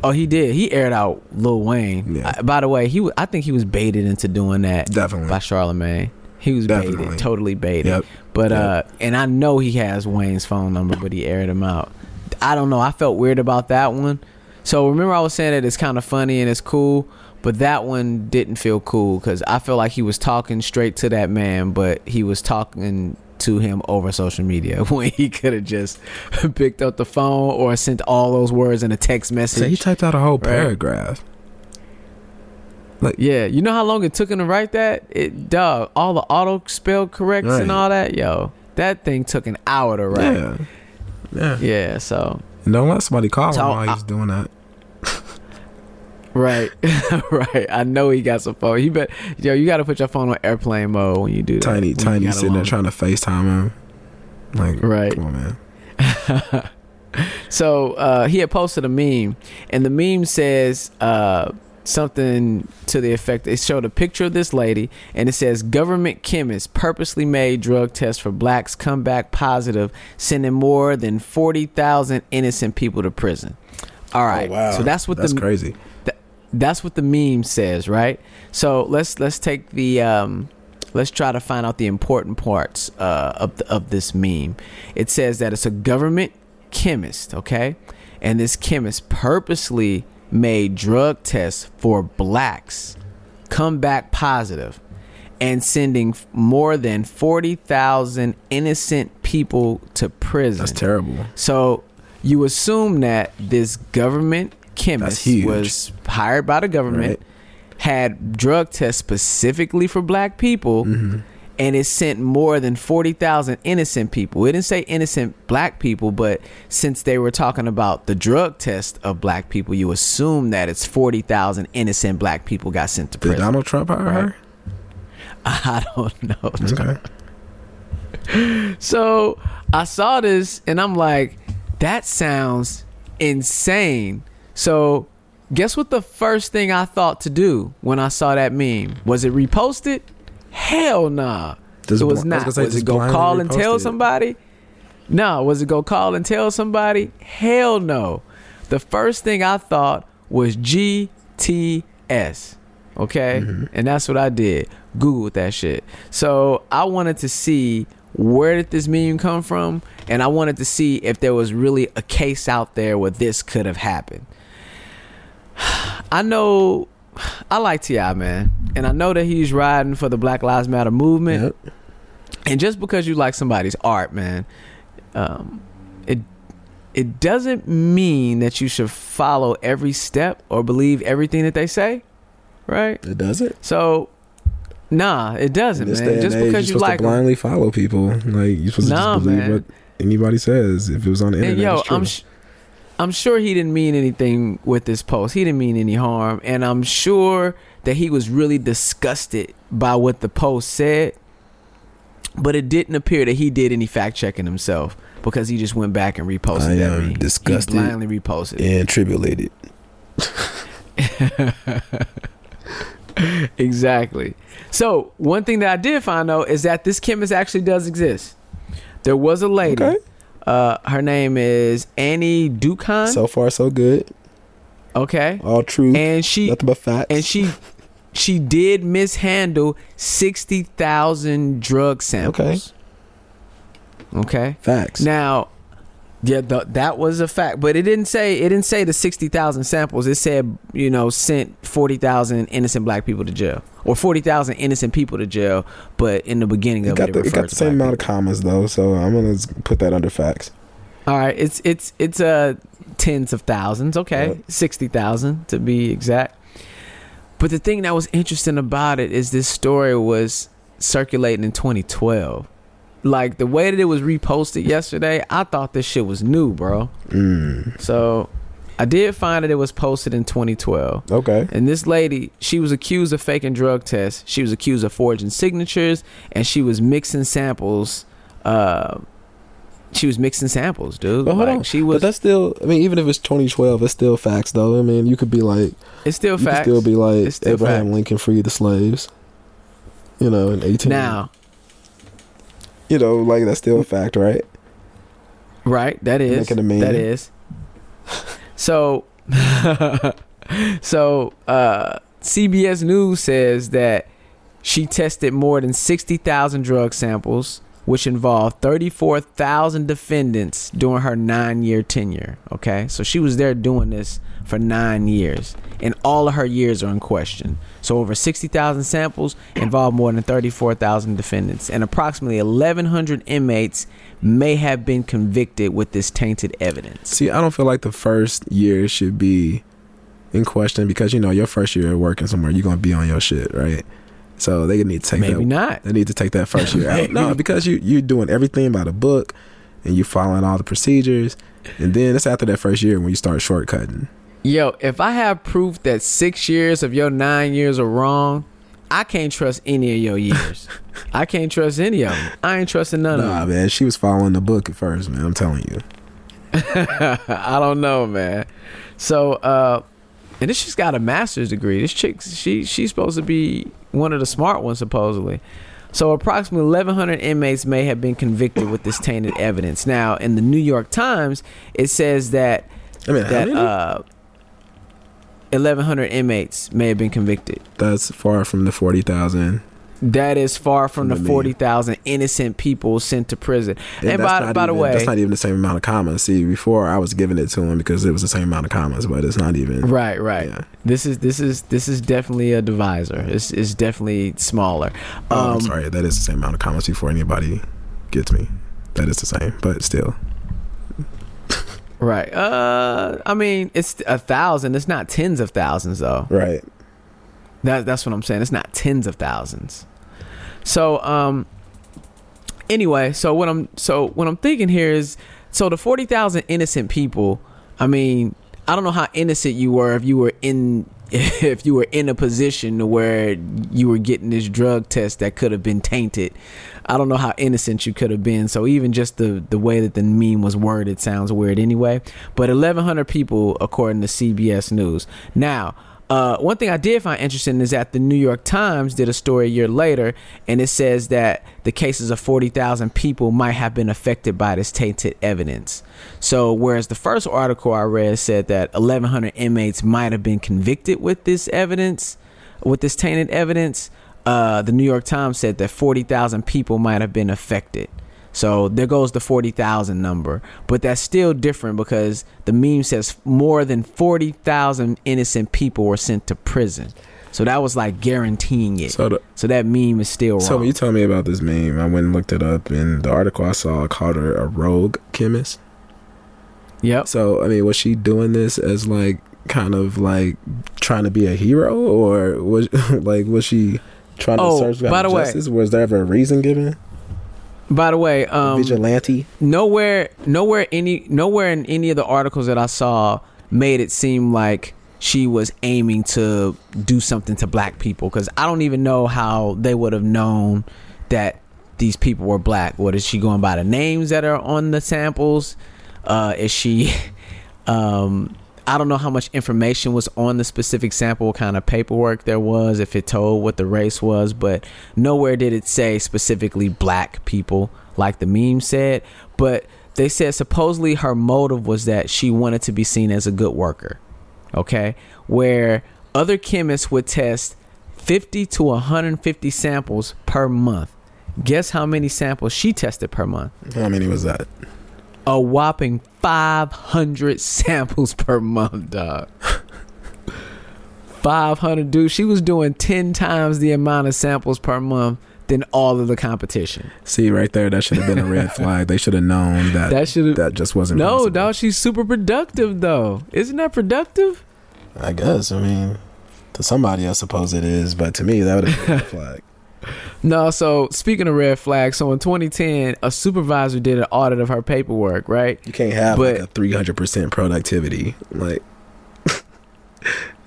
Oh, he did. He aired out Lil Wayne. Yeah. By the way, I think he was baited into doing that. Definitely. By Charlamagne. He was baited, totally baited. Yep. But and I know he has Wayne's phone number, but he aired him out. I don't know. I felt weird about that one. So remember, I was saying that it's kind of funny and it's cool, but that one didn't feel cool because I feel like he was talking straight to that man, but he was talking to him over social media when he could have just picked up the phone or sent all those words in a text message. So he typed out a whole paragraph. Like, yeah, you know how long it took him to write that? All the auto spell corrects and all that, yo. That thing took an hour to write. Yeah. So and don't let somebody call him while he's doing that. Right. I know he got some phone. You got to put your phone on airplane mode when you do that. Tiny sitting there trying to FaceTime him. Like, come on, man. So he had posted a meme, and the meme says something to the effect. It showed a picture of this lady, and it says, "Government chemists purposely made drug tests for blacks come back positive, sending more than 40,000 innocent people to prison." All right. Oh, wow. So that's crazy. That's what the meme says, right? So let's take the let's try to find out the important parts of this meme. It says that it's a government chemist, okay? And this chemist purposely made drug tests for blacks come back positive and sending more than 40,000 innocent people to prison. That's terrible. So you assume that this government chemist was hired by the government, had drug tests specifically for black people, and it sent more than 40,000 innocent people. It didn't say innocent black people, but since they were talking about the drug test of black people, you assume that it's 40,000 innocent black people got sent to prison. Did Donald Trump hire her? I don't know. Okay. So I saw this and I'm like, that sounds insane. So guess what the first thing I thought to do when I saw that meme? Was it reposted? Hell nah. It was not. Was it go call and tell somebody? No. Was it go call and tell somebody? Hell no. The first thing I thought was GTS. Okay? And that's what I did. Googled that shit. So I wanted to see, where did this meme come from? And I wanted to see if there was really a case out there where this could have happened. I know I like T.I., man, and I know that he's riding for the Black Lives Matter movement. Yep. And just because you like somebody's art, man, it doesn't mean that you should follow every step or believe everything that they say, right? It doesn't. So, nah, it doesn't, man. Just because you like to blindly follow people, like you're supposed to just believe what anybody says. If it was on the internet, it's true. I'm sure he didn't mean anything with this post. He didn't mean any harm. And I'm sure that he was really disgusted by what the post said. But it didn't appear that he did any fact checking himself, because he just went back and reposted that meme. Disgusted. He blindly reposted and tribulated. Exactly. So one thing that I did find out is that this chemist actually does exist. There was a lady. Okay. Her name is Annie Dookhan. So far, so good. Okay. All true. And she nothing but facts. And she did mishandle 60,000 drug samples. Okay. Facts. Now, that was a fact, but it didn't say the 60,000 samples. It said, sent 40,000 innocent black people to jail, or 40,000 innocent people to jail. But in the beginning of it got the same amount of commas though, so I'm gonna put that under facts. All right, it's tens of thousands. Okay, yep. 60,000 to be exact. But the thing that was interesting about it is this story was circulating in 2012. Like, the way that it was reposted yesterday, I thought this shit was new, bro. So I did find that it was posted in 2012. Okay. And this lady, she was accused of faking drug tests. She was accused of forging signatures, and she was mixing samples. She was mixing samples, dude. But hold on. She was, but that's still, I mean, even if it's 2012, it's still facts, though. I mean, you could be like, it's still facts. You could still be like, still Abraham Lincoln freed the slaves, you know, in 18. Now, you know, like, that's still a fact, right? Right. That is. That is. So, CBS News says that she tested more than 60,000 drug samples, which involved 34,000 defendants during her 9-year tenure. Okay, so she was there doing this for 9 years, and all of her years are in question. So over 60,000 samples involved more than 34,000 defendants, and approximately 1,100 inmates may have been convicted with this tainted evidence. See, I don't feel like the first year should be in question, because, you know, your first year working somewhere, you're going to be on your shit, right? So they need to take They need to take that first year out. No, because you're doing everything by the book, and you're following all the procedures, and then it's after that first year when you start shortcutting. Yo, if I have proof that 6 years of your 9 years are wrong, I can't trust any of your years. I can't trust any of them. I ain't trusting none of them. Nah, man, she was following the book at first, man. I'm telling you. I don't know, man. So, and this chick's got a master's degree. This chick, she's supposed to be one of the smart ones, supposedly. So approximately 1,100 inmates may have been convicted with this tainted evidence. Now, in the New York Times, it says that 1,100 inmates may have been convicted. That's far from the 40,000. That is far from the 40,000 innocent people sent to prison. And by the way, that's not even the same amount of commas. See, before I was giving it to him because it was the same amount of commas, but it's not even. Right. Yeah. This is definitely a divisor. It's definitely smaller. I'm sorry, that is the same amount of commas before anybody gets me. That is the same, but still. Right. I mean, it's 1,000. It's not tens of thousands, though. Right. That's what I'm saying. It's not tens of thousands. So, anyway, so what I'm thinking here is, so the 40,000 innocent people. I mean, I don't know how innocent you were if you were in a position to where you were getting this drug test that could have been tainted. I don't know how innocent you could have been. So even just the way that the meme was worded sounds weird anyway. But 1,100 people, according to CBS News. Now, one thing I did find interesting is that the New York Times did a story a year later, and it says that the cases of 40,000 people might have been affected by this tainted evidence. So whereas the first article I read said that 1,100 inmates might have been convicted with this evidence, with this tainted evidence, the New York Times said that 40,000 people might have been affected. So there goes the 40,000 number, but that's still different because the meme says more than 40,000 innocent people were sent to prison. So that was like guaranteeing it. So that meme is still wrong. So when you told me about this meme, I went and looked it up, and the article I saw called her a rogue chemist. Yep. So, I mean, was she doing this as like kind of like trying to be a hero, or was she trying to search for justice? Was there ever a reason given? By the way, vigilante. Nowhere in any of the articles that I saw made it seem like she was aiming to do something to black people, because I don't even know how they would have known that these people were black. What is she going by the names that are on the samples? Is she? I don't know how much information was on the specific sample, what kind of paperwork there was, if it told what the race was, but nowhere did it say specifically black people like the meme said. But they said supposedly her motive was that she wanted to be seen as a good worker. Okay, where other chemists would test 50 to 150 samples per month. Guess how many samples she tested per month? How many was that? A whopping 500 samples per month, dog. 500, dude. She was doing 10 times the amount of samples per month than all of the competition. See, right there, that should have been a red flag. They should have known that just wasn't possible. No, dog, she's super productive, though. Isn't that productive? I guess. I mean, to somebody, I suppose it is. But to me, that would have been a red flag. No, so speaking of red flags, so in 2010, a supervisor did an audit of her paperwork, right? You can't have like a 300% productivity.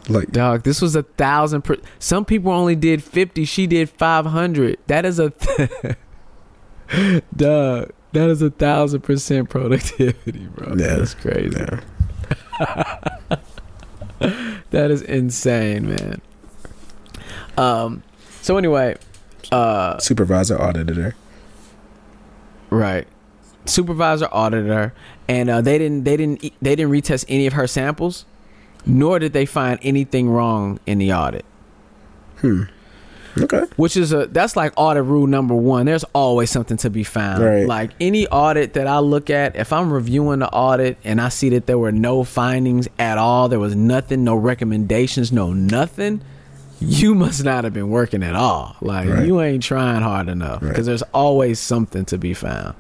Like dog, this was 1,000. Some people only did 50. She did 500. That is a dog. That is 1,000% productivity, bro. Yeah, that's crazy. Yeah. That is insane, man. So anyway, supervisor audited her. Right. Supervisor audited her, and they didn't retest any of her samples, nor did they find anything wrong in the audit. Okay. Which is that's like audit rule number one. There's always something to be found. Right. Like any audit that I look at, if I'm reviewing the audit and I see that there were no findings at all, there was nothing, no recommendations, no nothing, you must not have been working at all. Like you ain't trying hard enough, because there's always something to be found.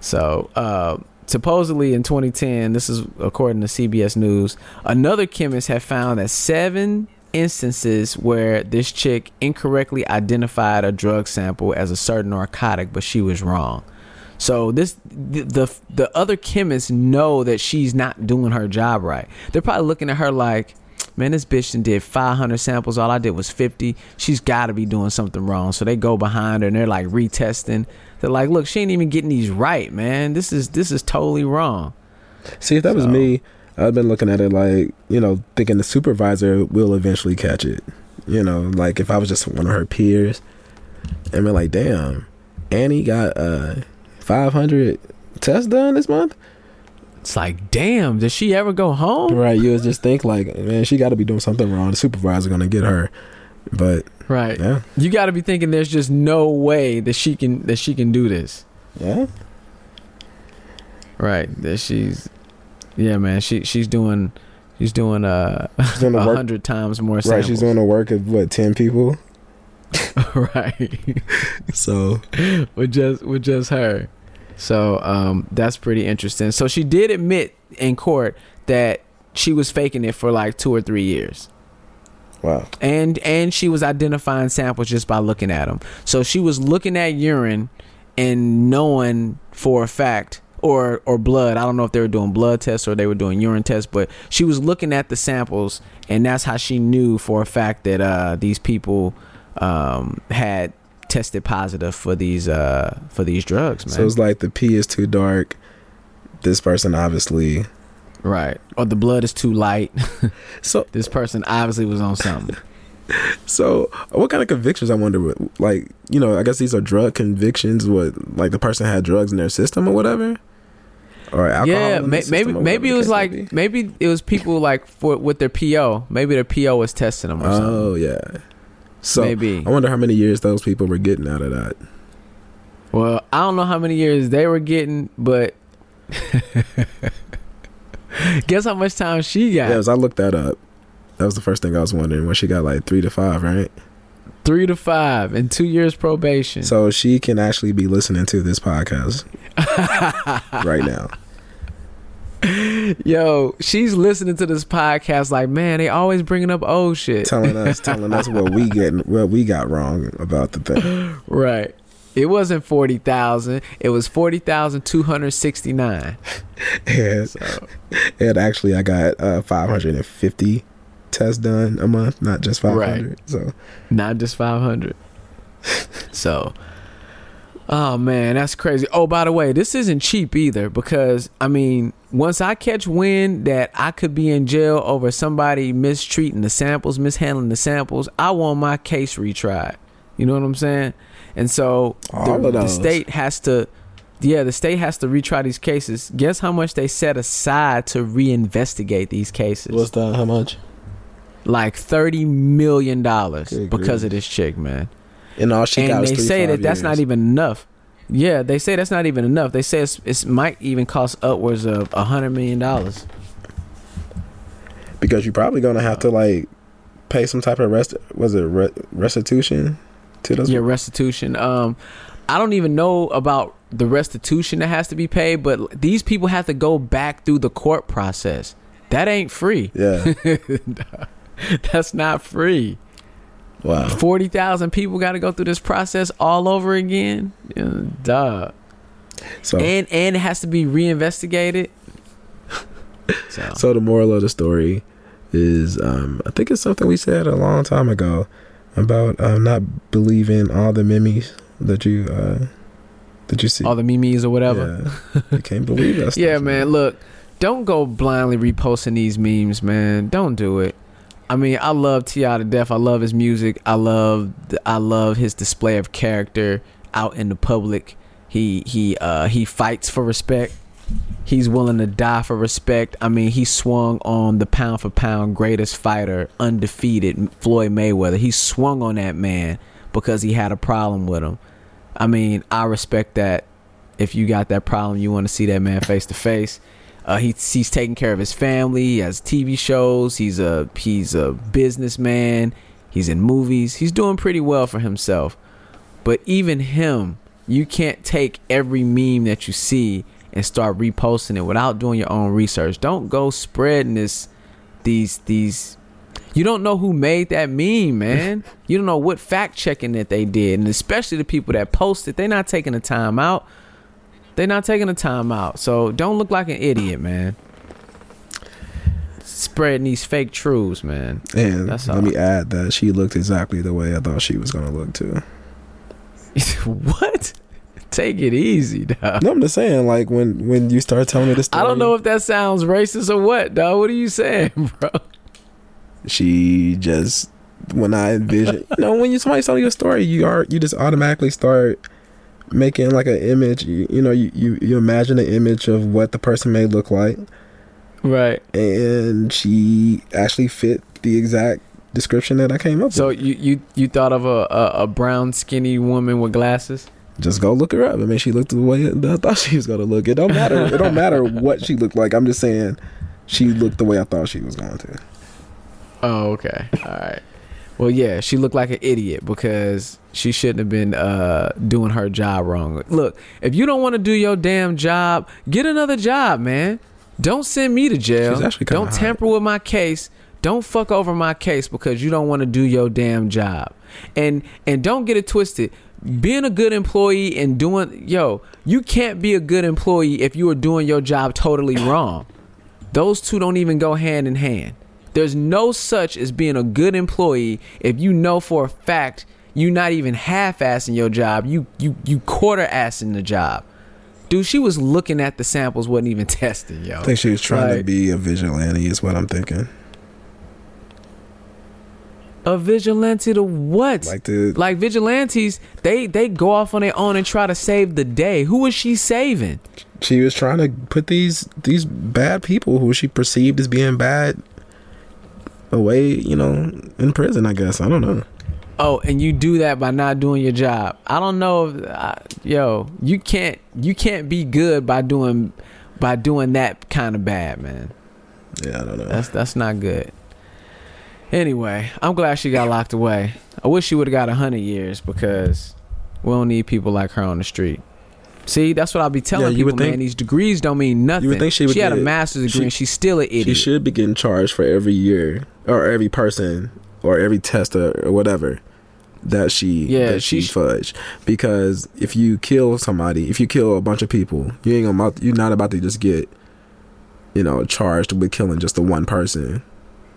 So, supposedly in 2010, this is according to CBS News, another chemist had found that 7 instances where this chick incorrectly identified a drug sample as a certain narcotic, but she was wrong. So the other chemists know that she's not doing her job right. They're probably looking at her like, man, this bitch did 500 samples. All I did was 50. She's got to be doing something wrong. So they go behind her and they're like retesting. They're like, look, she ain't even getting these right, man. This is totally wrong. See, if that was me, I've been looking at it like, thinking the supervisor will eventually catch it. Like if I was just one of her peers and been like, damn, Annie got 500 tests done this month. It's like, damn, did she ever go home? Right. You would just think like, man, she got to be doing something wrong. The supervisor going to get her. But right. Yeah. You got to be thinking there's just no way that she can do this. Yeah. Right. That she's. Yeah, man, she's doing 100 times more samples. Right, she's doing the work of what, 10 people? Right. So with just her. So that's pretty interesting. So she did admit in court that she was faking it for like 2 or 3 years. Wow. And she was identifying samples just by looking at them. So she was looking at urine and knowing for a fact. Or blood. I don't know if they were doing blood tests or they were doing urine tests, but she was looking at the samples, and that's how she knew for a fact that these people had tested positive for these drugs, man. So it's like the pee is too dark. This person obviously, right? Or the blood is too light. So this person obviously was on something. So what kind of convictions, I wonder, like, I guess these are drug convictions. What, like the person had drugs in their system or whatever? Or alcohol? Yeah, maybe it was like, maybe it was people like with their PO. Maybe their PO was testing them or something. Oh yeah. So maybe. I wonder how many years those people were getting out of that. Well, I don't know how many years they were getting, but guess how much time she got. Yes, I looked that up. That was the first thing I was wondering, when she got like 3 to 5, right? 3 to 5 and 2 years probation. So she can actually be listening to this podcast right now. Yo, she's listening to this podcast like, man, they always bringing up old shit, telling us what we got wrong about the thing. Right. It wasn't 40,000. It was 40,269. And actually, I got 550 tests done a month, not just 500. Right. So not just 500. So, oh man, that's crazy. Oh, by the way, this isn't cheap either, because I mean, once I catch wind that I could be in jail over somebody mishandling the samples, I want my case retried. You know what I'm saying? And so the state has to retry these cases. Guess how much they set aside to reinvestigate these cases? What's that? How much? Like $30 million because of this chick, man. And all she got was 3 years. And they say that that's not even enough. Yeah, they say that's not even enough. They say it might even cost upwards of $100 million. Because you're probably gonna have to like pay some type of restitution to those. Yeah, people? Restitution. I don't even know about the restitution that has to be paid, but these people have to go back through the court process. That ain't free. Yeah. That's not free. Wow. 40,000 people got to go through this process all over again. Duh. So, and it has to be reinvestigated. So the moral of the story is, I think it's something we said a long time ago about not believing all the memes that you see. All the memes or whatever. Yeah. You can't believe that stuff. Yeah, man. Look, don't go blindly reposting these memes, man. Don't do it. I mean, I love T.I. to death. I love his music. I love his display of character out in the public. He fights for respect. He's willing to die for respect. I mean, he swung on the pound for pound greatest fighter, undefeated Floyd Mayweather. He swung on that man because he had a problem with him. I mean, I respect that. If you got that problem, you want to see that man face to face. He's taking care of his family. He has TV shows. He's a businessman. He's in movies. He's doing pretty well for himself. But even him, you can't take every meme that you see and start reposting it without doing your own research. Don't go spreading these. You don't know who made that meme, man. You don't know what fact checking that they did, and especially the people that posted, they're not taking the time out. They're not taking the time out. So don't look like an idiot, man. Spreading these fake truths, man. And let me add that she looked exactly the way I thought she was going to look, too. What? Take it easy, dog. No, I'm just saying, like, when you start telling me this story. I don't know if that sounds racist or what, dog. What are you saying, bro? She just, when I envision, you know, when somebody's telling you a story, you just automatically start making like an image, you imagine an image of what the person may look like, right? And she actually fit the exact description that I came up with. So you thought of a brown skinny woman with glasses? Just go look her up. I mean, she looked the way I thought she was gonna look. It don't matter what she looked like. I'm just saying she looked the way I thought she was going to. Oh, okay. All right. Well, yeah, she looked like an idiot because she shouldn't have been doing her job wrong. Look, if you don't want to do your damn job, get another job, man. Don't send me to jail. Don't tamper with my case. Don't fuck over my case because you don't want to do your damn job. And don't get it twisted. Being a good employee and you can't be a good employee if you are doing your job totally wrong. Those two don't even go hand in hand. There's no such as being a good employee if you know for a fact you're not even half-assing your job. You quarter-assing the job. Dude, she was looking at the samples, wasn't even testing, yo. I think she was trying to be a vigilante is what I'm thinking. A vigilante to what? Like vigilantes, they go off on their own and try to save the day. Who was she saving? She was trying to put these bad people who she perceived as being bad away, in prison, I guess. I don't know. Oh, and you do that by not doing your job. I don't know if you can't be good by doing that kind of bad, man. Yeah, I don't know. That's not good. Anyway, I'm glad she got locked away. I wish she would have got 100 years because we don't need people like her on the street. See, that's what I'll be telling people, man. These degrees don't mean nothing. You would think she had a master's degree and she's still an idiot. She should be getting charged for every year or every person or every test or whatever that she fudged. Because if you kill somebody, if you kill a bunch of people, you're not about to just get, charged with killing just the one person.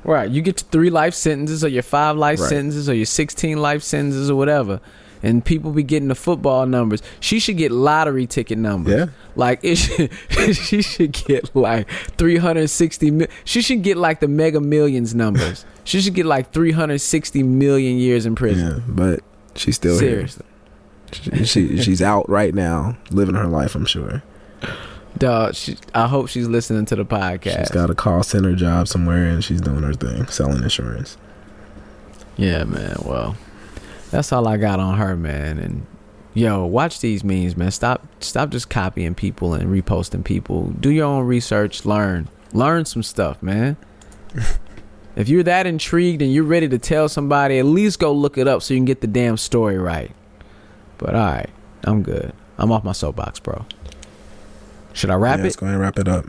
Right. You get 3 life sentences or your 5 life sentences or your 16 life sentences or whatever. And people be getting the football numbers. She should get lottery ticket numbers. Yeah. Like she should get like 360. She should get like the Mega Millions numbers. She should get like 360 million years in prison. Yeah, but she's still here. Seriously. She's out right now living her life, I'm sure. Dog, I hope she's listening to the podcast. She's got a call center job somewhere and she's doing her thing, selling insurance. Yeah, man. Well, that's all I got on her, man. And yo, watch these memes, man. Stop just copying people and reposting people. Do your own research. Learn some stuff, man. If you're that intrigued and you're ready to tell somebody, at least go look it up so you can get the damn story right. But all right, I'm good. I'm off my soapbox, bro. Should I wrap it? Let's go ahead and wrap it up.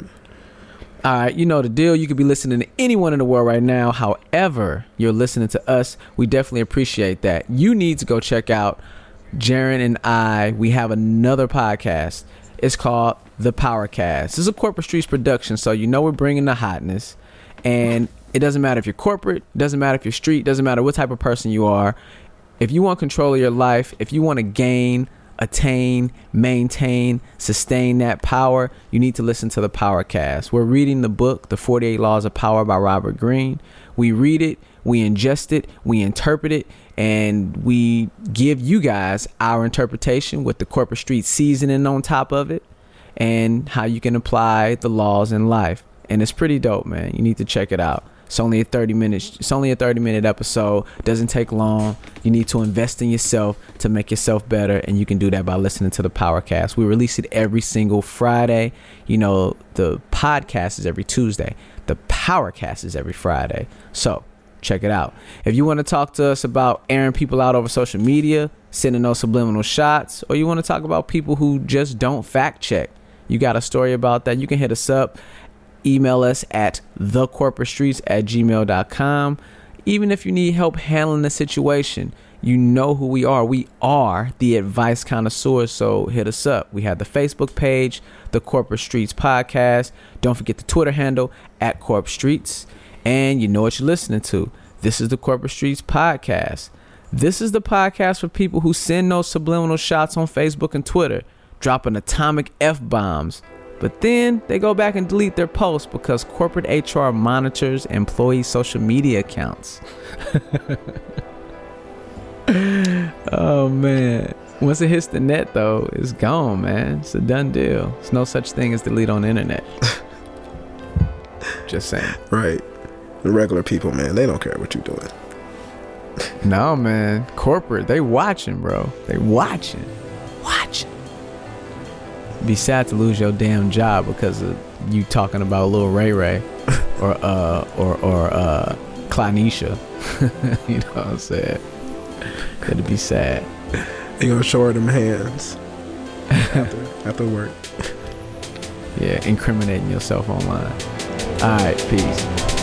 All right, you know the deal. You could be listening to anyone in the world right now. However, you're listening to us. We definitely appreciate that. You need to go check out Jaren and I. We have another podcast. It's called The Powercast. It's a Corporate Streets production, so you know we're bringing the hotness. And it doesn't matter if you're corporate, doesn't matter if you're street, doesn't matter what type of person you are. If you want control of your life, if you want to gain, attain, maintain, sustain that power, you need to listen to The Powercast. We're reading the book, The 48 Laws of Power by Robert Greene. We read it, we ingest it, we interpret it, and we give you guys our interpretation with the Corporate Street seasoning on top of it and how you can apply the laws in life. And it's pretty dope, man. You need to check it out. It's only a 30-minute episode. Doesn't take long. You need to invest in yourself to make yourself better, and you can do that by listening to The Powercast. We release it every single Friday. You know, the podcast is every Tuesday. The Powercast is every Friday. So check it out. If you want to talk to us about airing people out over social media, sending those subliminal shots, or you want to talk about people who just don't fact check, you got a story about that, you can hit us up. Email us at thecorporatestreets@gmail.com. Even if you need help handling the situation, you know who we are. We are the advice connoisseurs, so hit us up. We have the Facebook page, The Corporate Streets Podcast. Don't forget the Twitter handle, @CorpStreets. And you know what you're listening to. This is The Corporate Streets Podcast. This is the podcast for people who send those subliminal shots on Facebook and Twitter, dropping atomic F-bombs. But then they go back and delete their posts because corporate HR monitors employee social media accounts. Oh, man. Once it hits the net, though, it's gone, man. It's a done deal. There's no such thing as delete on the internet. Just saying. Right. The regular people, man, they don't care what you're doing. No, man. Corporate, they watching, bro. They watching. Watching. Be sad to lose your damn job because of you talking about Lil Ray Ray or Clonisha. You know what I'm saying? That'd be sad. You gonna show her them hands after work. Yeah, incriminating yourself online. All right, peace.